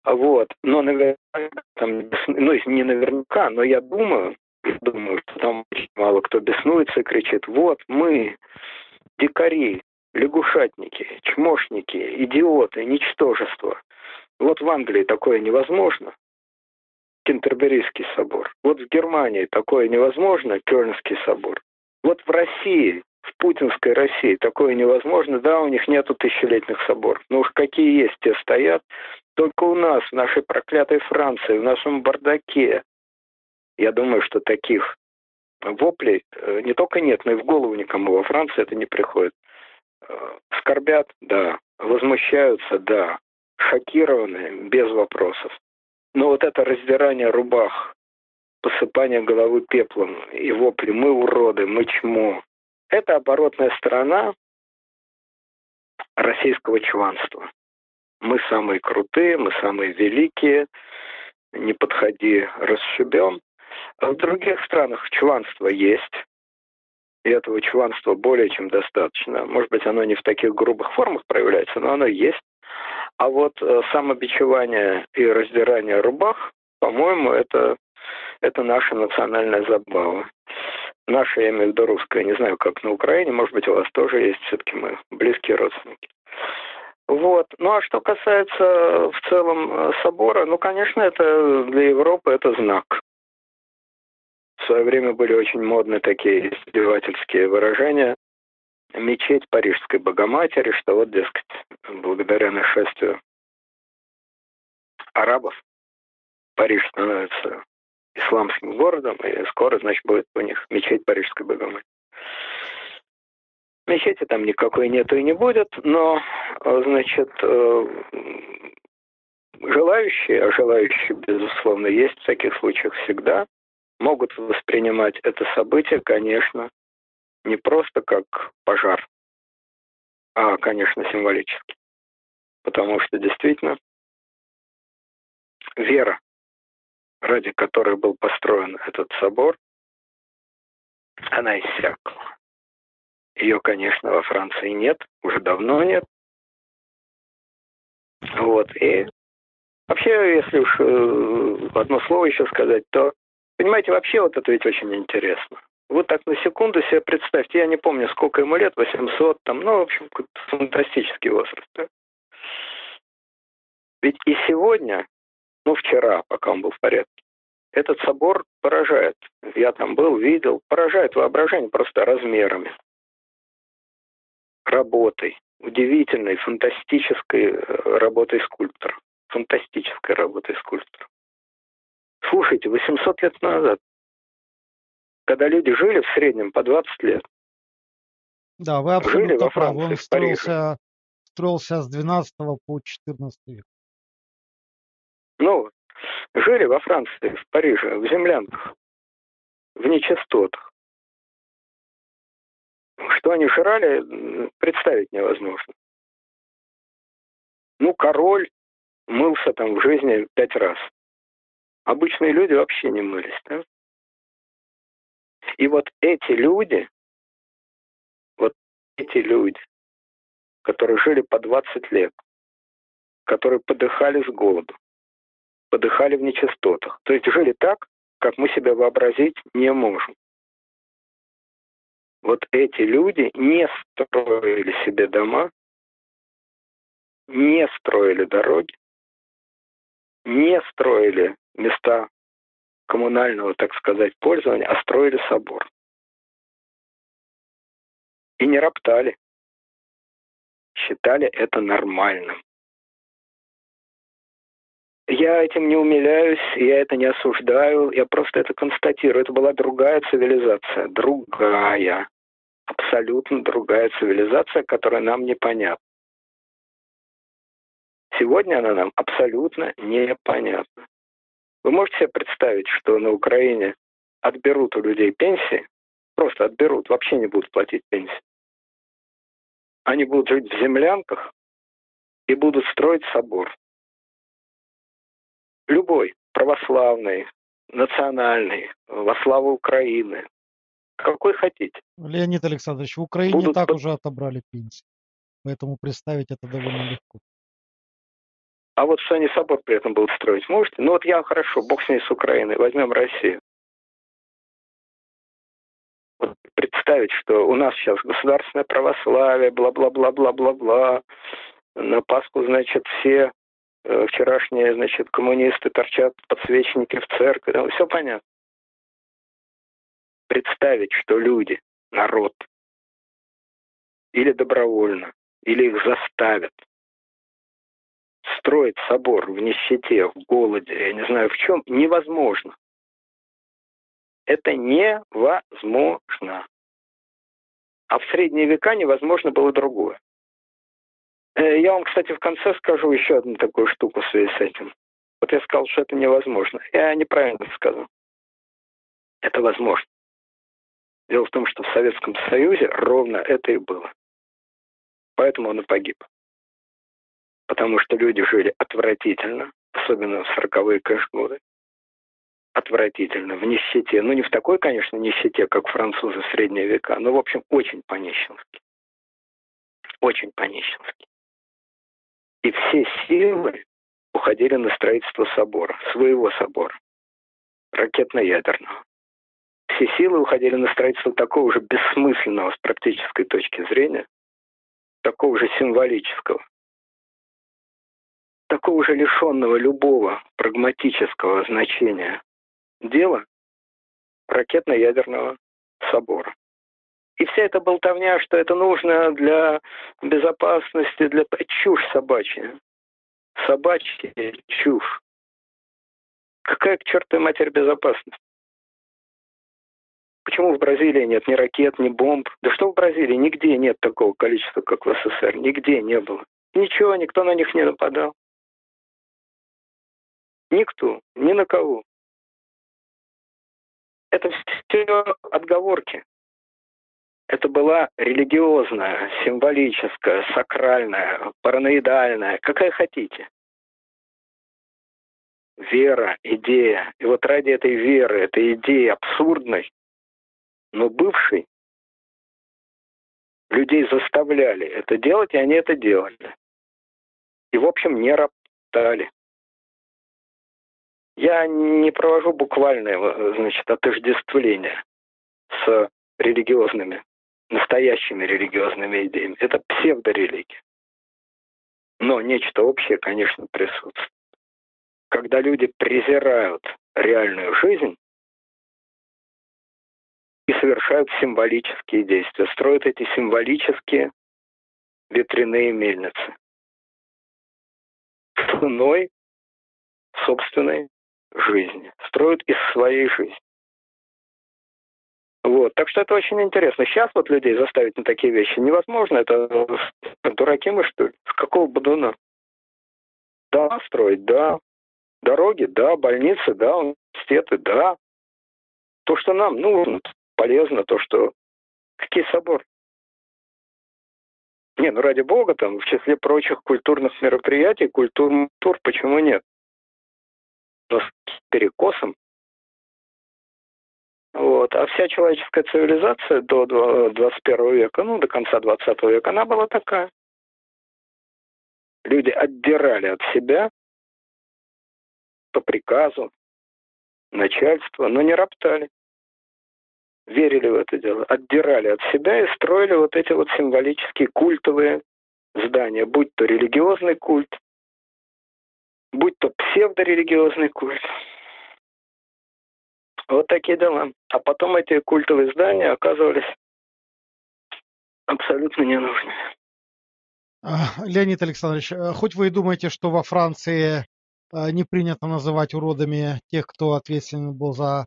Вот. Но наверняка, там, ну, не наверняка, но я думаю, я думаю, что там очень мало кто беснуется и кричит: «Вот мы, дикари, лягушатники, чмошники, идиоты, ничтожество». Вот в Англии такое невозможно. Кентерберийский собор. Вот в Германии такое невозможно, Кёльнский собор. Вот в России, в путинской России такое невозможно. Да, у них нету тысячелетних соборов. Но уж какие есть, те стоят. Только у нас, в нашей проклятой Франции, в нашем бардаке, я думаю, что таких воплей не только нет, но и в голову никому во Франции это не приходит. Скорбят, да. Возмущаются, да. Шокированы, без вопросов. Но вот это раздирание рубах, посыпание головы пеплом и вопли «мы уроды, мы чмо» — это оборотная сторона российского чванства. Мы самые крутые, мы самые великие, не подходи, расшибем. А в других странах чванство есть, и этого чванства более чем достаточно. Может быть, оно не в таких грубых формах проявляется, но оно есть. А вот самобичевание и раздирание рубах, по-моему, это, это наша национальная забава. Наша, я имею в виду русская, не знаю, как на Украине, может быть, у вас тоже есть, все-таки мы близкие родственники. Вот. Ну а что касается в целом собора, ну, конечно, это для Европы это знак. В свое время были очень модны такие издевательские выражения. Мечеть Парижской Богоматери, что вот, дескать, благодаря нашествию арабов Париж становится исламским городом, и скоро, значит, будет у них мечеть Парижской Богоматери. Мечети там никакой нету и не будет, но, значит, желающие, а желающие, безусловно, есть в таких случаях всегда, могут воспринимать это событие, конечно, не просто как пожар, а, конечно, символически. Потому что, действительно, вера, ради которой был построен этот собор, она иссякла. Ее, конечно, во Франции нет, уже давно нет. Вот. И вообще, если уж одно слово еще сказать, то, понимаете, вообще вот это ведь очень интересно. Вот так на секунду себе представьте, я не помню, сколько ему лет, восемьсот, там, ну, в общем, какой-то фантастический возраст. Да? Ведь и сегодня, ну, вчера, пока он был в порядке, этот собор поражает. Я там был, видел, поражает воображение просто размерами, работой, удивительной, фантастической работой скульптора. Фантастической работой скульптора. Слушайте, восемьсот лет назад, когда люди жили в среднем по двадцать лет. Да, вы абсолютно во Франции, правы. Он строился, строился с двенадцатого по четырнадцатый век. Ну, жили во Франции, в Париже, в землянках, в нечистотах. Что они жрали, представить невозможно. Ну, король мылся там в жизни пять раз. Обычные люди вообще не мылись, да? И вот эти люди, вот эти люди, которые жили по двадцать лет, которые подыхали с голоду, подыхали в нечистотах, то есть жили так, как мы себя вообразить не можем. Вот эти люди не строили себе дома, не строили дороги, не строили места коммунального, так сказать, пользования, а строили собор. И не роптали. Считали это нормальным. Я этим не умиляюсь, я это не осуждаю, я просто это констатирую. Это была другая цивилизация. Другая. Абсолютно другая цивилизация, которая нам непонятна. Сегодня она нам абсолютно непонятна. Вы можете себе представить, что на Украине отберут у людей пенсии, просто отберут, вообще не будут платить пенсии. Они будут жить в землянках и будут строить собор. Любой, православный, национальный, во славу Украины, какой хотите. Леонид Александрович, в Украине будут... так уже отобрали пенсии, поэтому представить это довольно легко. А вот что они собор при этом будут строить, можете? Ну вот я, хорошо, бог с ней, с Украиной, возьмем Россию. Вот представить, что у нас сейчас государственное православие, бла-бла-бла-бла-бла-бла. На Пасху, значит, все вчерашние, значит, коммунисты торчат подсвечники в церкви, там все понятно. Представить, что люди, народ, или добровольно, или их заставят строить собор в нищете, в голоде, я не знаю в чем, невозможно. Это невозможно. А в средние века невозможно было другое. Я вам, кстати, в конце скажу еще одну такую штуку в связи с этим. Вот я сказал, что это невозможно. Я неправильно сказал. Это возможно. Дело в том, что в Советском Союзе ровно это и было. Поэтому он и погиб. Потому что люди жили отвратительно, особенно в сороковые, конечно, годы. Отвратительно, в нищете. Ну, не в такой, конечно, нищете, как французы в средние века, но, в общем, очень по-нищенски. Очень по-нищенски. И все силы уходили на строительство собора, своего собора, ракетно-ядерного. Все силы уходили на строительство такого уже бессмысленного с практической точки зрения, такого же символического, такого же лишенного любого прагматического значения дела ракетно-ядерного собора. И вся эта болтовня, что это нужно для безопасности, для чушь собачья. Собачья чушь. Какая к чертовой матери безопасность? Почему в Бразилии нет ни ракет, ни бомб? Да что в Бразилии? Нигде нет такого количества, как в СССР. Нигде не было. Ничего, никто на них не нападал. Никто, ни на кого. Это все отговорки. Это была религиозная, символическая, сакральная, параноидальная, какая хотите. Вера, идея. И вот ради этой веры, этой идеи абсурдной, но бывшей, людей заставляли это делать, и они это делали. И, в общем, не роптали. Я не провожу буквальное, значит, отождествление с религиозными, настоящими религиозными идеями. Это псевдорелигия. Но нечто общее, конечно, присутствует. Когда люди презирают реальную жизнь и совершают символические действия, строят эти символические ветряные мельницы ценой собственной жизни, строят из своей жизни. Вот. Так что это очень интересно. Сейчас вот людей заставить на такие вещи невозможно. Это дураки мы, что ли? С какого бодуна? Да, строить, да. Дороги, да. Больницы, да. Университеты, да. То, что нам нужно, полезно, то, что... Какие соборы? Не, ну ради бога, там, в числе прочих культурных мероприятий, культурный тур, почему нет? Но с перекосом. Вот. А вся человеческая цивилизация до двадцать первого века, ну, до конца двадцатого века, она была такая. Люди отдирали от себя по приказу начальства, но не роптали. Верили в это дело. Отдирали от себя и строили вот эти вот символические культовые здания. Будь то религиозный культ, будь то псевдорелигиозный культ. Вот такие дела. А потом эти культовые здания оказывались абсолютно ненужными. Леонид Александрович, хоть вы и думаете, что во Франции не принято называть уродами тех, кто ответственен был за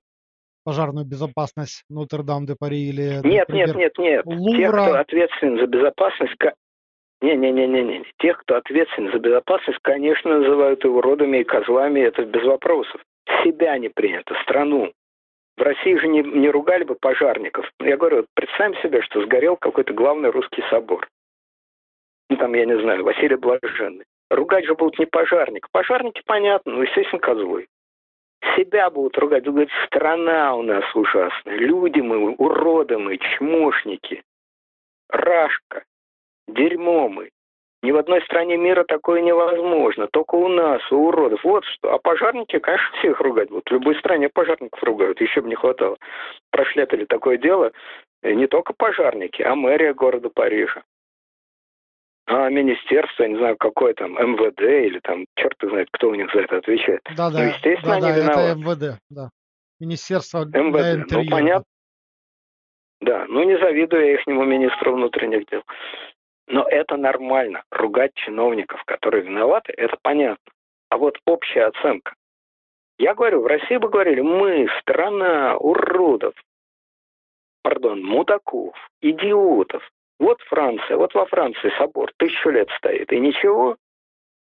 пожарную безопасность Нотр-Дам-де-Пари или... Нет, например, нет, нет, нет. Лувра... Тех, кто ответственен за безопасность... Не-не-не-не-не. Тех, кто ответственен за безопасность, конечно, называют и уродами, и козлами, это без вопросов. Себя не принято, страну. В России же не, не ругали бы пожарников. Я говорю, вот представим себе, что сгорел какой-то главный русский собор. Ну, там, я не знаю, Василий Блаженный. Ругать же будут не пожарник. Пожарники, понятно, ну, естественно, козлы. Себя будут ругать. Говорят, страна у нас ужасная. Люди мы, уроды мы, чмошники. Рашка. Дерьмо мы. Ни в одной стране мира такое невозможно. Только у нас, у уродов. Вот что. А пожарники, конечно, всех ругать будут. В любой стране пожарников ругают. Еще бы не хватало. Прошлепили такое дело не только пожарники, а мэрия города Парижа. а министерство, я не знаю, какое там, эм вэ дэ или там, черт знает, кто у них за это отвечает. Да, да, ну, естественно, да, они да, виноваты. Это эм вэ дэ, да. Министерство для эм вэ дэ, ну, понятно. Да, ну не завидую я ихнему министру внутренних дел. Но это нормально. Ругать чиновников, которые виноваты, это понятно. А вот общая оценка. Я говорю, в России бы говорили, мы страна уродов, пардон, мудаков, идиотов. Вот Франция, вот во Франции собор тысячу лет стоит, и ничего.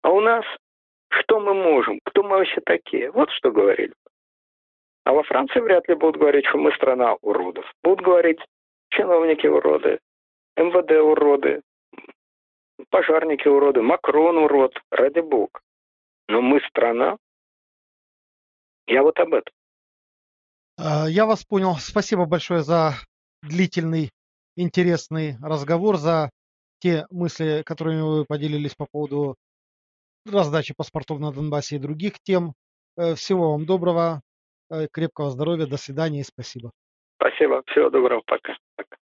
А у нас что мы можем? Кто мы вообще такие? Вот что говорили. А во Франции вряд ли будут говорить, что мы страна уродов. Будут говорить чиновники уроды, эм вэ дэ уроды, пожарники уроды, Макрон урод, ради бога. Но мы страна. Я вот об этом. Я вас понял. Спасибо большое за длительный, интересный разговор, за те мысли, которыми вы поделились по поводу раздачи паспортов на Донбассе и других тем. Всего вам доброго. Крепкого здоровья, до свидания и спасибо. Спасибо, всего доброго, пока. Пока.